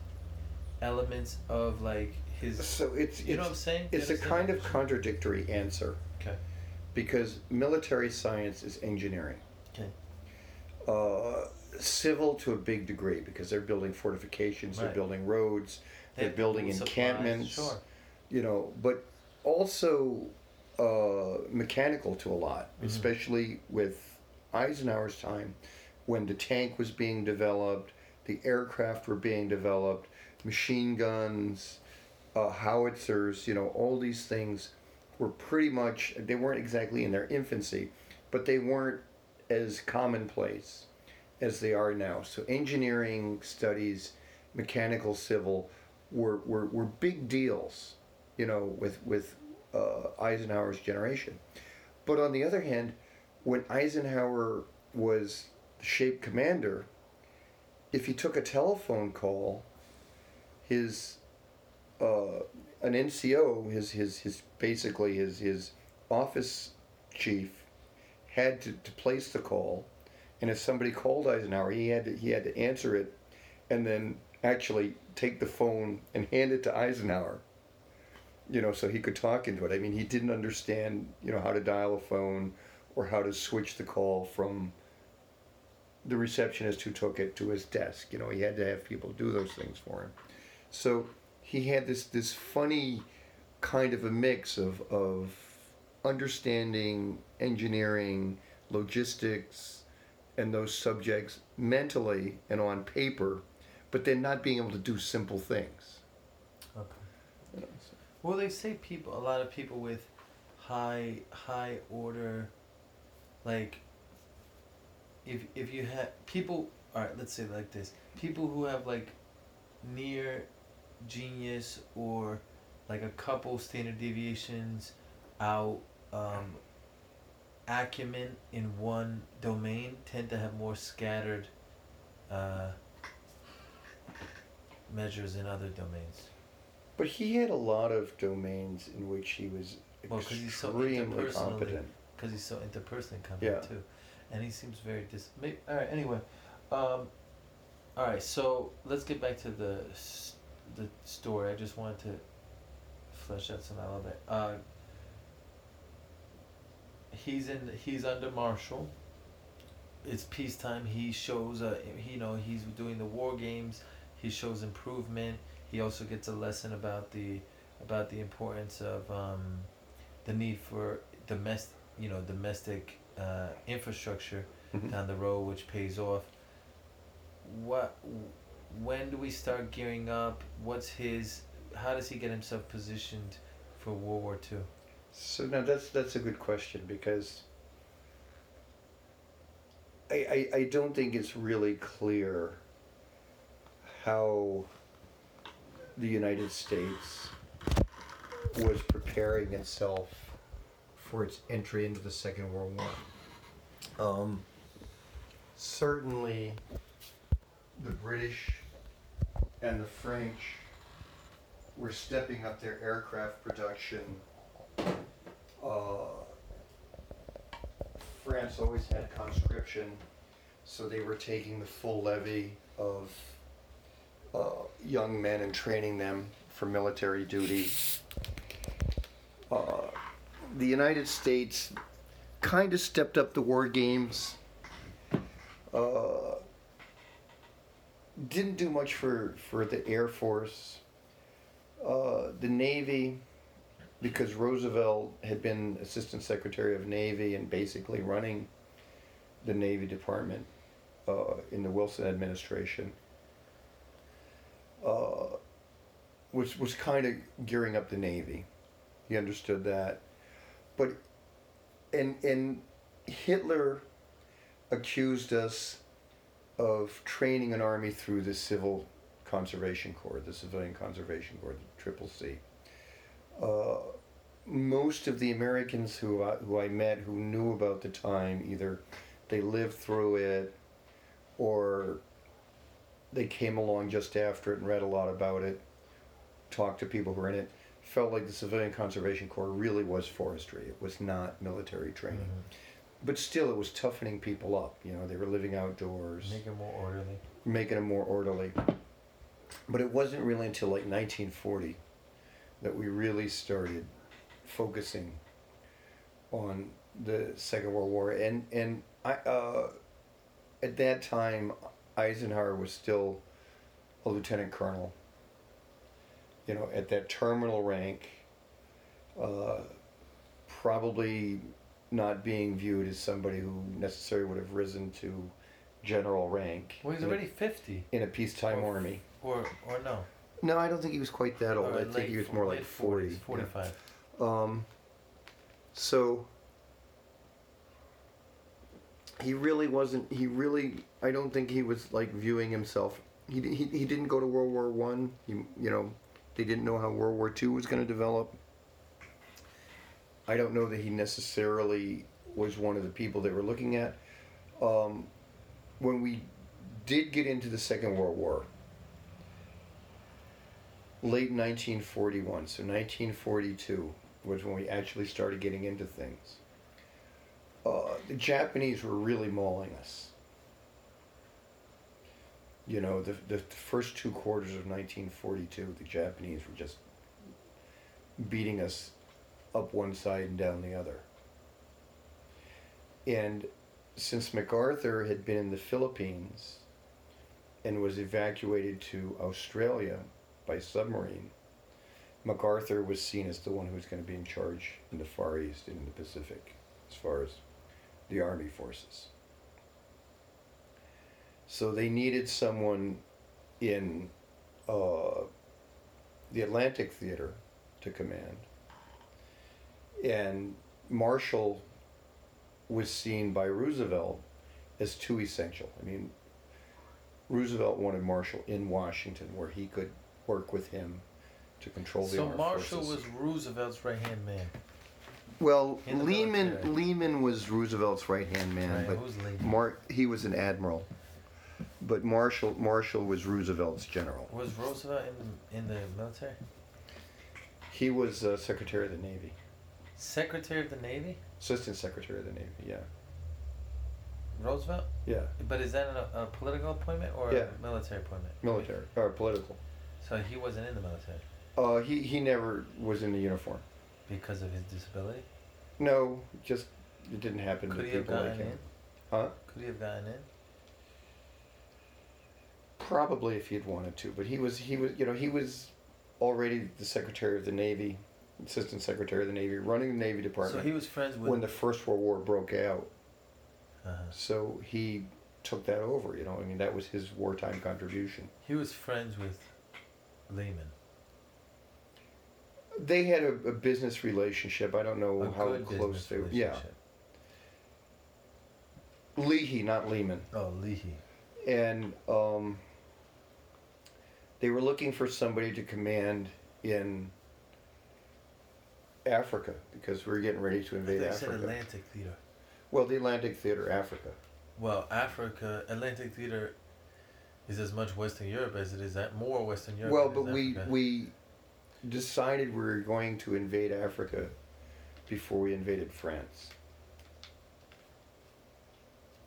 elements of, like, his... So you know what I'm saying? It's a kind of contradictory answer. Okay. Because military science is engineering. Okay. Civil to a big degree because they're building fortifications, right. They're building roads, they're building encampments, sure. You know, but also mechanical to a lot, mm-hmm. especially with Eisenhower's time when the tank was being developed, the aircraft were being developed, machine guns, howitzers, you know, all these things were pretty much, they weren't exactly in their infancy, but they weren't as commonplace as they are now. So engineering studies, mechanical, civil were big deals, you know, with Eisenhower's generation. But on the other hand, when Eisenhower was shape commander, if he took a telephone call, his an NCO, his office chief had to place the call, and if somebody called Eisenhower, he had to answer it, and then actually take the phone and hand it to Eisenhower, you know, so he could talk into it. I mean, he didn't understand, you know, how to dial a phone or how to switch the call from the receptionist who took it to his desk. You know, he had to have people do those things for him. So he had this funny kind of a mix of understanding, engineering, logistics, and those subjects mentally and on paper, but then not being able to do simple things. Okay. You know, so. Well, they say a lot of people with high order, like, if you have people, all right, let's say like this, people who have like near genius or like a couple standard deviations out acumen in one domain tend to have more scattered measures in other domains. But he had a lot of domains in which he was extremely competent. Because he's so interpersonally competent, yeah. Too. And he seems very all right, anyway. All right, so let's get back to the story. I just wanted to flesh out some a little bit. He's under Marshall. It's peacetime. He shows he's doing the war games. He shows improvement. He also gets a lesson about the importance of the need for domestic infrastructure down the road, which pays off. When do we start gearing up? How does he get himself positioned for World War II? So now that's a good question, because I don't think it's really clear how the United States was preparing itself for its entry into the Second World War. Certainly the British and the French were stepping up their aircraft production. France always had conscription, so they were taking the full levy of young men and training them for military duty. The United States kind of stepped up the war games. Didn't do much for the Air Force. The Navy, because Roosevelt had been Assistant Secretary of Navy and basically running the Navy Department in the Wilson administration, was kind of gearing up the Navy. He understood that. But and Hitler accused us of training an army through the Civil Conservation Corps, the Civilian Conservation Corps, the CCC. Most of the Americans who I met who knew about the time, either they lived through it or they came along just after it and read a lot about it, talked to people who were in it, felt like the Civilian Conservation Corps really was forestry. It was not military training. Mm-hmm. But still, it was toughening people up. You know, they were living outdoors. Making them more orderly. But it wasn't really until like 1940 that we really started focusing on the Second World War. And I at that time, Eisenhower was still a lieutenant colonel, you know, at that terminal rank, probably not being viewed as somebody who necessarily would have risen to general rank. Well, he's already 50. In a peacetime army. Or no. No, I don't think he was quite that old. I think he was more like 40. 45. Yeah. So he really wasn't, I don't think he was like viewing himself. He didn't go to World War One. You know, they didn't know how World War II was going to develop. I don't know that he necessarily was one of the people they were looking at. When we did get into the Second World War, late 1941, so 1942 was when we actually started getting into things. The Japanese were really mauling us. You know, the first two quarters of 1942, the Japanese were just beating us up one side and down the other. And since MacArthur had been in the Philippines and was evacuated to Australia by submarine, MacArthur was seen as the one who was going to be in charge in the Far East and in the Pacific, as far as the army forces. So they needed someone in the Atlantic Theater to command. And Marshall was seen by Roosevelt as too essential. I mean, Roosevelt wanted Marshall in Washington where he could work with him to control the armed forces. So Marshall was Roosevelt's right-hand man. Well, Lehman was Roosevelt's right-hand man, right, but he was an admiral. But Marshall was Roosevelt's general. Was Roosevelt in the military? He was Secretary of the Navy. Secretary of the Navy? Assistant Secretary of the Navy, yeah. Roosevelt? Yeah. But is that a political appointment or a military appointment? Military, or political. So he wasn't in the military? He never was in the uniform. Because of his disability? No, just it didn't happen to people like him. Huh? Could he have gotten in? Probably if he had wanted to, but he was already the Secretary of the Navy, Assistant Secretary of the Navy, running the Navy Department. So he was friends with... When the First World War broke out. Uh-huh. So he took that over, you know, I mean, that was his wartime contribution. He was friends with Lehman. They had a business relationship. I don't know how close they were. Yeah. Leahy, not Lehman. Oh, Leahy. And they were looking for somebody to command in Africa because we were getting ready to invade Africa. They said Atlantic Theater. Well, the Atlantic Theater, Africa. Well, Africa, Atlantic Theater is as much Western Europe as it is more Western Europe. Well, but we decided we were going to invade Africa before we invaded France.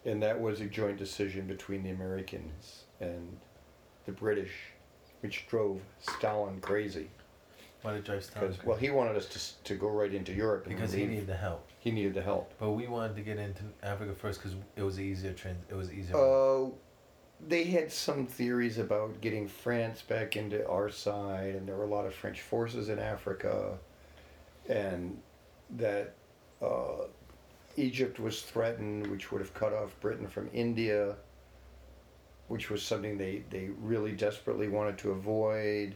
And that was a joint decision between the Americans and the British, which drove Stalin crazy. Why did it drive Stalin crazy? Well, he wanted us to go right into Europe. Because he needed the help. He needed the help. But we wanted to get into Africa first because it was easier. They had some theories about getting France back into our side, and there were a lot of French forces in Africa, and that... Egypt was threatened, which would have cut off Britain from India, which was something they really desperately wanted to avoid.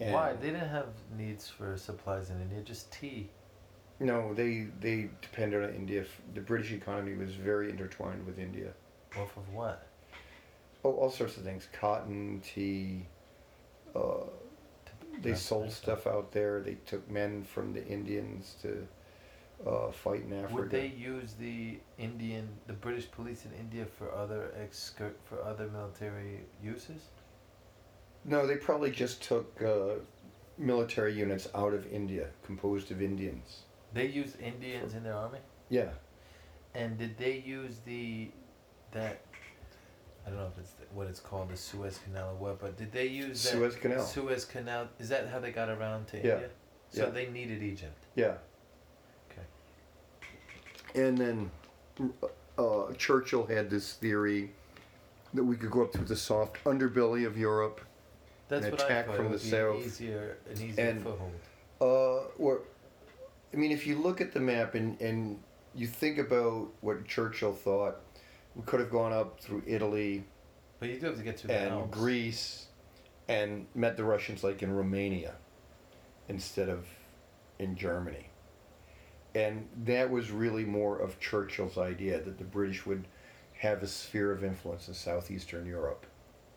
And why? They didn't have needs for supplies in India, just tea. No, they depended on India. The British economy was very intertwined with India. Off of what? Oh, all sorts of things. Cotton, tea. They sold stuff out there. They took men from the Indians to... fight in Africa. Would they use the British police in India for other military uses? No, they probably just took military units out of India, composed of Indians. They used Indians in their army? Yeah. And did they use I don't know if it's what it's called, the Suez Canal or what, but did they use that Suez Canal? Suez Canal, is that how they got around to India? So they needed Egypt. Yeah. And then Churchill had this theory that we could go up through the soft underbelly of Europe and attack from the south. An easier foothold. I mean, if you look at the map and you think about what Churchill thought, we could have gone up through Italy. But you do have to get through the Alps. And Greece, and met the Russians like in Romania instead of in Germany. And that was really more of Churchill's idea, that the British would have a sphere of influence in southeastern Europe.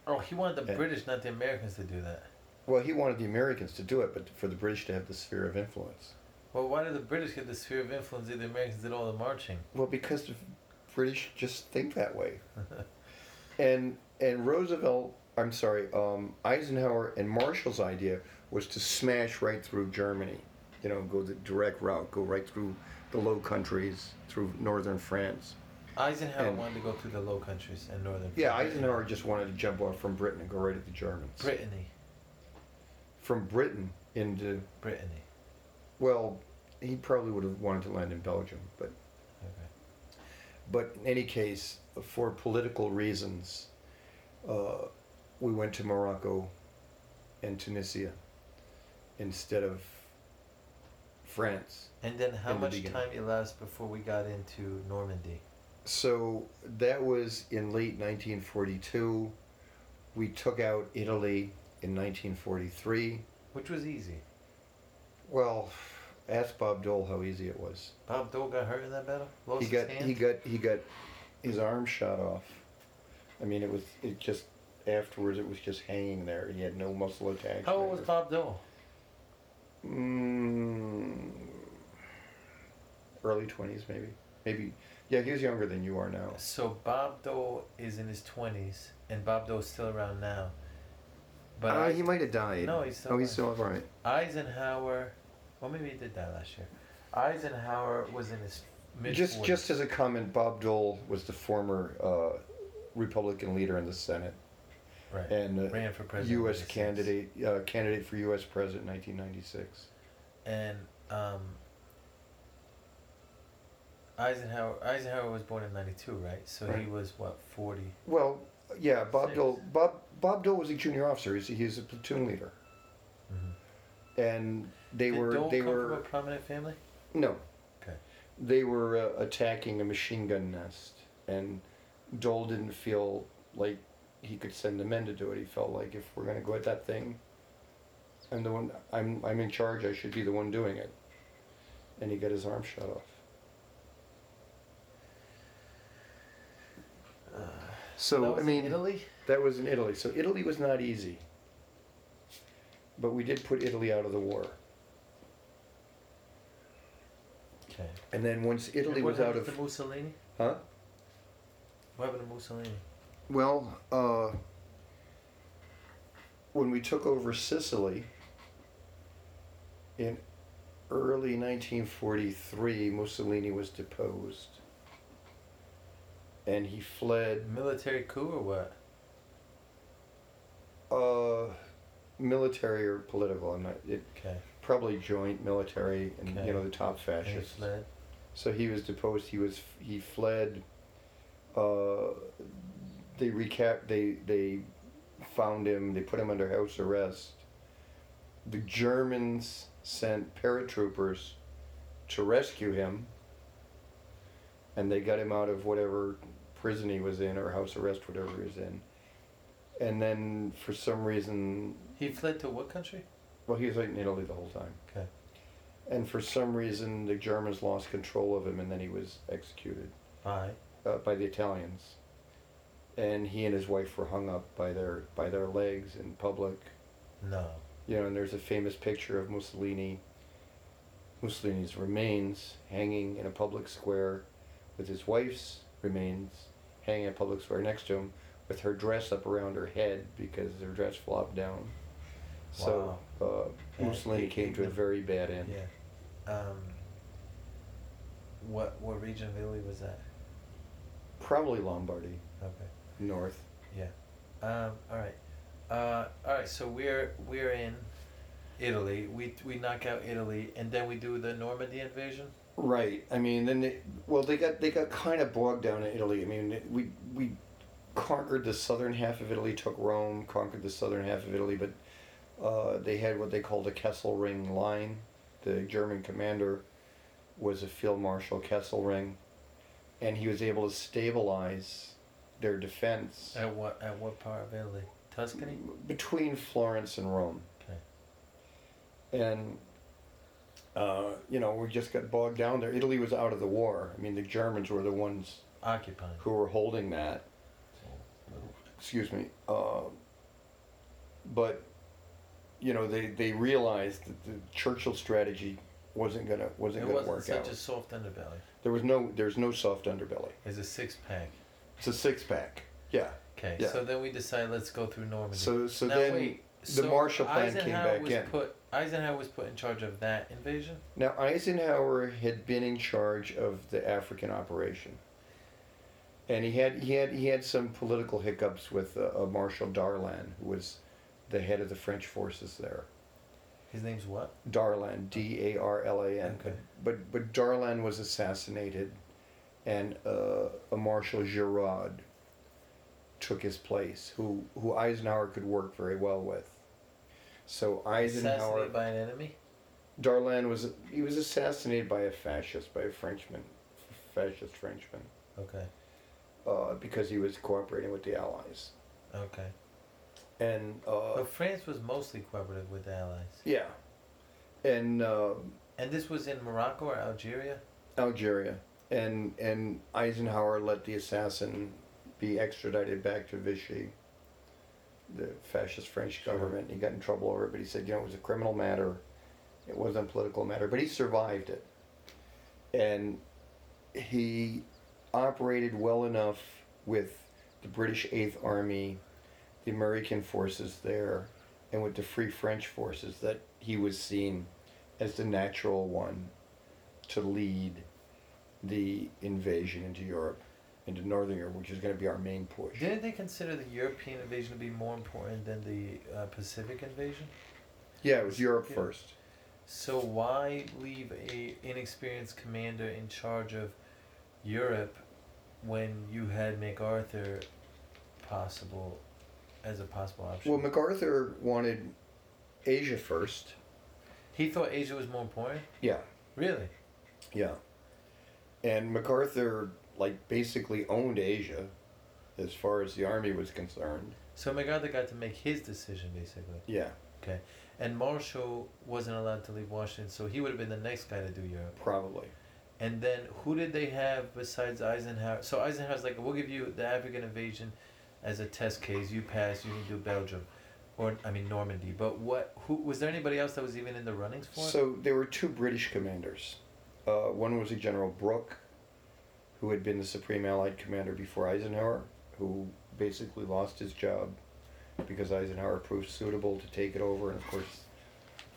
Oh, he wanted the British, not the Americans, to do that. Well, he wanted the Americans to do it, but for the British to have the sphere of influence. Well, why did the British get the sphere of influence if the Americans did all the marching? Well, because the British just think that way. and Roosevelt, I'm sorry, Eisenhower and Marshall's idea was to smash right through Germany. You know, go the direct route, go right through the Low Countries, through northern France. Eisenhower wanted to go through the Low Countries and northern France. Yeah, Eisenhower just wanted to jump off from Britain and go right at the Germans. Brittany. From Britain into... Brittany. Well, he probably would have wanted to land in Belgium, but... Okay. But in any case, for political reasons, we went to Morocco and Tunisia instead of France. And then how much time elapsed before we got into Normandy? So that was in late 1942. We took out Italy in 1943. Which was easy. Well, ask Bob Dole how easy it was. Bob Dole got hurt in that battle? Lost his hand? He got his arm shot off. I mean, it just afterwards it was just hanging there. He had no muscle attachment. How old was Bob Dole? Early 20s, maybe. Yeah, he was younger than you are now. So Bob Dole is in his 20s, and Bob Dole's still around now. But he might have died. No, he's still. Oh, he's still around. Eisenhower, well, maybe he did die last year. Eisenhower was in his mid-40s. Just as a comment, Bob Dole was the former Republican leader in the Senate. Right. And ran for president. U.S. candidate for U.S. president in 1996. And Eisenhower was born in 92, right? So right. He was what, 40? Well, yeah. Bob Dole was a junior officer. He was a platoon leader. Mm-hmm. And they were from a prominent family. No. Okay. They were attacking a machine gun nest, and Dole didn't feel like he could send the men to do it. He felt like, if we're going to go at that thing, I'm the one. I'm in charge. I should be the one doing it. And he got his arm shot off. So I mean, Italy. That was in Italy. So Italy was not easy. But we did put Italy out of the war. Okay. And then once Italy was out of. What happened to Mussolini? Huh? What happened to Mussolini? Well, when we took over Sicily in early 1943, Mussolini was deposed. And he fled... Military coup or what? Military or political. I'm not... Okay. Probably joint military and, okay. You know, the top fascists. And he fled. So he was deposed. He fled... They found him, they put him under house arrest. The Germans sent paratroopers to rescue him, and they got him out of whatever prison he was in, or house arrest, whatever he was in. And then, for some reason... He fled to what country? Well, he was in Italy the whole time. Okay. And for some reason, the Germans lost control of him, and then he was executed. By the Italians. And he and his wife were hung up by their legs in public. No. You know, and there's a famous picture of Mussolini's remains hanging in a public square with his wife's remains hanging in a public square next to him, with her dress up around her head because her dress flopped down. Wow. So Mussolini came to a very bad end. Yeah. What region of Italy was that? Probably Lombardy. Okay. North. Yeah. All right. All right. So we're in Italy. We knock out Italy, and then we do the Normandy invasion. Right. I mean, then they got kind of bogged down in Italy. I mean, we conquered the southern half of Italy, took Rome, conquered the southern half of Italy, but they had what they called the Kesselring Line. The German commander was a Field Marshal Kesselring, and he was able to stabilize their defense. At what part of Italy? Tuscany? Between Florence and Rome. Okay. And, you know, we just got bogged down there. Italy was out of the war. I mean, the Germans were the ones... Occupying. ...who were holding that. Excuse me. But, you know, they realized that the Churchill strategy wasn't gonna work out. It wasn't such a soft underbelly. There's no soft underbelly. It's a six-pack. It's a six-pack. Yeah. Okay. Yeah. So then we decide let's go through Normandy. So Marshall Plan came back in. Eisenhower was put in charge of that invasion? Now, Eisenhower had been in charge of the African operation. And he had some political hiccups with Marshal Darlan, who was the head of the French forces there. His name's what? Darlan, D-A-R-L-A-N. Okay. But Darlan was assassinated, and a Marshal Giraud took his place, who Eisenhower could work very well with. So Eisenhower... Assassinated by an enemy? Darlan was assassinated by a fascist, by a Frenchman. Fascist Frenchman. Okay. Because he was cooperating with the Allies. Okay. And but France was mostly cooperative with the Allies. Yeah. And this was in Morocco or Algeria? Algeria. And Eisenhower let the assassin be extradited back to Vichy, the fascist French government. Sure. He got in trouble over it, but he said, it was a criminal matter. It wasn't a political matter. But he survived it. And he operated well enough with the British 8th Army, the American forces there, and with the Free French forces that he was seen as the natural one to lead the invasion into Europe, into Northern Europe, which is going to be our main push. Didn't they consider the European invasion to be more important than the Pacific invasion? Yeah, it was Europe first. So why leave an inexperienced commander in charge of Europe when you had MacArthur possible as a possible option? Well, MacArthur wanted Asia first. He thought Asia was more important? Yeah. Really? Yeah. And MacArthur, basically owned Asia as far as the army was concerned. So MacArthur got to make his decision, basically. Yeah. Okay. And Marshall wasn't allowed to leave Washington, so he would have been the next guy to do Europe. Probably. And then who did they have besides Eisenhower? So Eisenhower's we'll give you the African invasion as a test case. You pass, you can do Belgium, Normandy. But who was there anybody else that was even in the runnings for it? So there were two British commanders. One was a General Brooke, who had been the Supreme Allied Commander before Eisenhower, who basically lost his job because Eisenhower proved suitable to take it over. And of course,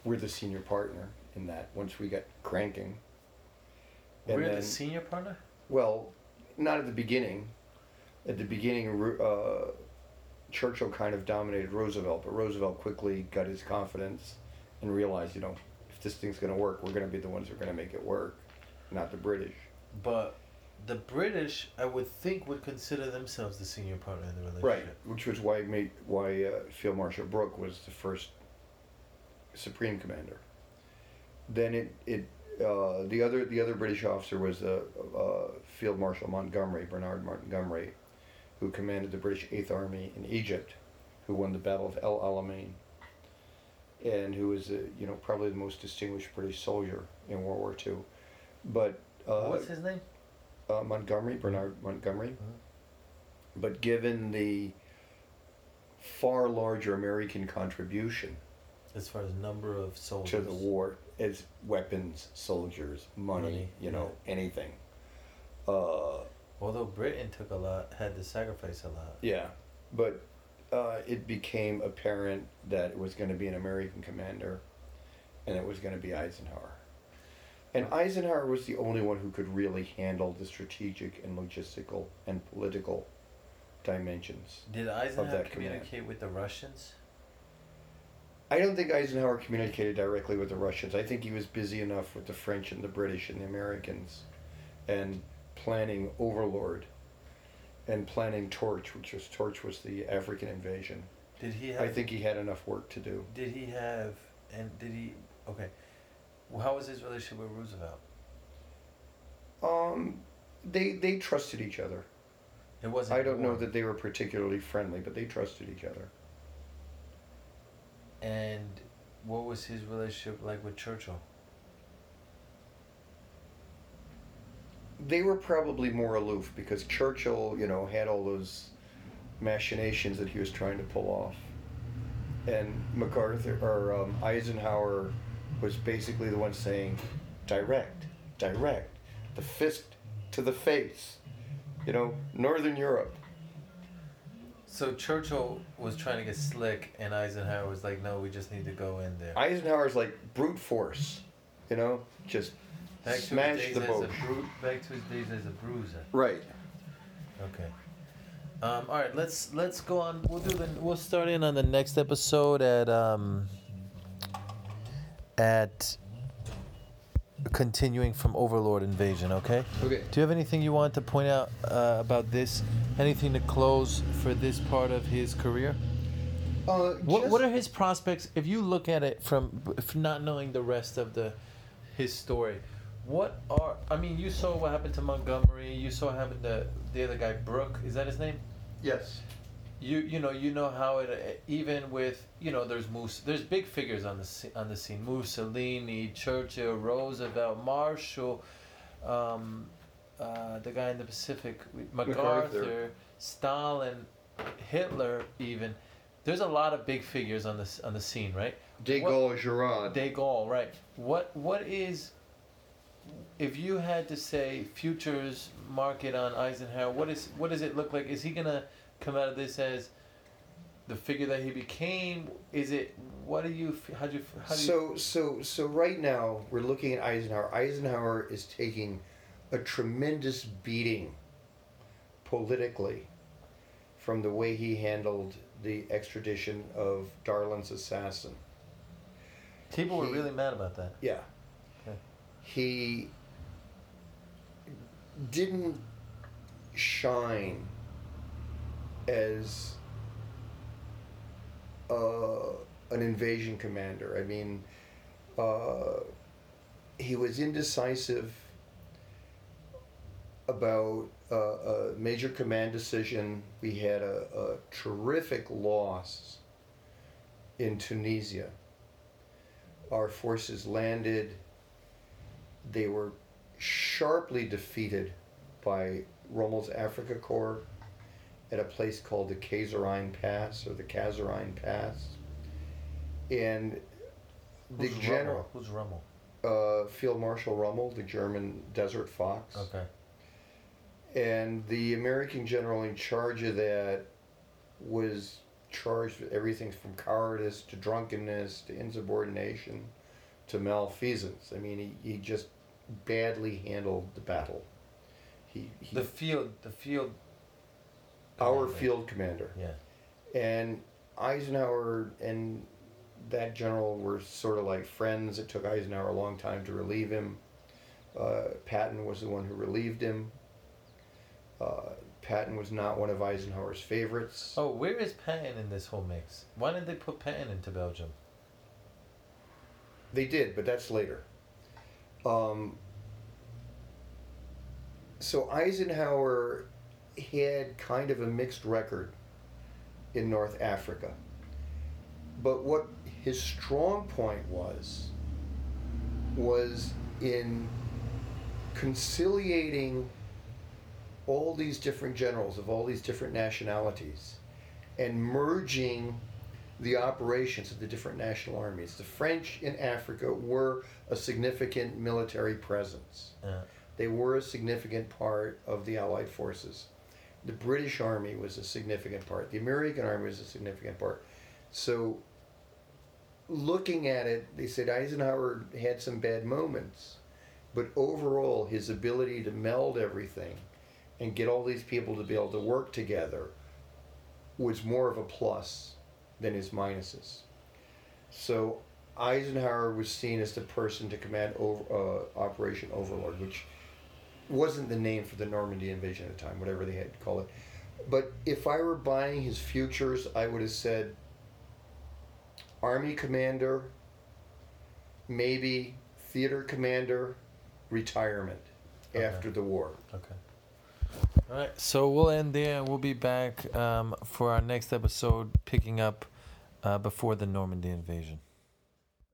we're the senior partner in that once we got cranking. And we're the senior partner? Well, not at the beginning. At the beginning, Churchill kind of dominated Roosevelt, but Roosevelt quickly got his confidence and realized, if this thing's going to work, we're going to be the ones who are going to make it work, not the British. But the British, I would think, would consider themselves the senior partner in the relationship. Right, which was why Field Marshal Brooke was the first Supreme Commander. Then the other British officer was Field Marshal Montgomery, Bernard Montgomery, who commanded the British 8th Army in Egypt, who won the Battle of El Alamein, and who was probably the most distinguished British soldier in World War II. But what's his name? Montgomery, Bernard Montgomery. Mm-hmm. But given the far larger American contribution, as far as number of soldiers to the war. It's weapons, soldiers, money, yeah. Anything. Although Britain took a lot, had to sacrifice a lot. Yeah, but it became apparent that it was going to be an American commander, and it was going to be Eisenhower. And Eisenhower was the only one who could really handle the strategic and logistical and political dimensions. Did Eisenhower communicate with the Russians? I don't think Eisenhower communicated directly with the Russians. I think he was busy enough with the French and the British and the Americans and planning Overlord and planning Torch, which was the African invasion. I think he had enough work to do. How was his relationship with Roosevelt? They trusted each other. I don't know that they were particularly friendly, but they trusted each other. And what was his relationship like with Churchill? They were probably more aloof because Churchill, had all those machinations that he was trying to pull off. And Eisenhower was basically the one saying, direct, the fist to the face, you know, Northern Europe. So Churchill was trying to get slick, and Eisenhower was like, no, we just need to go in there. Eisenhower's like brute force, you know, just smash the boat. Back to his days as a bruiser. Right. Okay. All right, let's go on. We'll start in on the next episode at continuing from Overlord Invasion, okay? Okay. Do you have anything you want to point out about this? Anything to close for this part of his career? What are his prospects? If you look at it from not knowing the rest of his story, you saw what happened to Montgomery. You saw what happened to the other guy, Brooke. Is that his name? Yes. You know how it, even with, you know, there's big figures on the scene: Mussolini, Churchill, Roosevelt, Marshall, the guy in the Pacific, MacArthur, Stalin, Hitler. Even there's a lot of big figures on the scene, right? De Gaulle, Giraud. De Gaulle, right? What is, if you had to say futures market on Eisenhower, what does it look like? Is he gonna come out of this as the figure that he became? Is it? So right now we're looking at Eisenhower. Eisenhower is taking a tremendous beating politically from the way he handled the extradition of Darlan's assassin. People were really mad about that. Yeah. Okay. He didn't shine as an invasion commander. I mean, he was indecisive about a major command decision. We had a terrific loss in Tunisia. Our forces landed. They were sharply defeated by Rommel's Africa Corps at a place called the Kasserine Pass. And the general... Who's Rommel? Field Marshal Rommel, the German Desert Fox. Okay. And the American general in charge of that was charged with everything from cowardice to drunkenness to insubordination to malfeasance. I mean, he just badly handled the battle. Field commander. Yeah. And Eisenhower and that general were sort of like friends. It took Eisenhower a long time to relieve him. Patton was the one who relieved him. Patton was not one of Eisenhower's favorites. Oh, where is Patton in this whole mix? Why didn't they put Patton into Belgium? They did, but that's later. So Eisenhower had kind of a mixed record in North Africa. But what his strong point was in conciliating all these different generals of all these different nationalities and merging the operations of the different national armies. The French in Africa were a significant military presence. Yeah. They were a significant part of the Allied forces. The British Army was a significant part. The American Army was a significant part. So looking at it, they said Eisenhower had some bad moments, but overall his ability to meld everything and get all these people to be able to work together was more of a plus than his minuses. So Eisenhower was seen as the person to command Operation Overlord, which wasn't the name for the Normandy invasion at the time, whatever they had to call it. But if I were buying his futures, I would have said Army commander, maybe theater commander, retirement after the war. Okay. All right, so we'll end there, and we'll be back for our next episode, picking up before the Normandy invasion.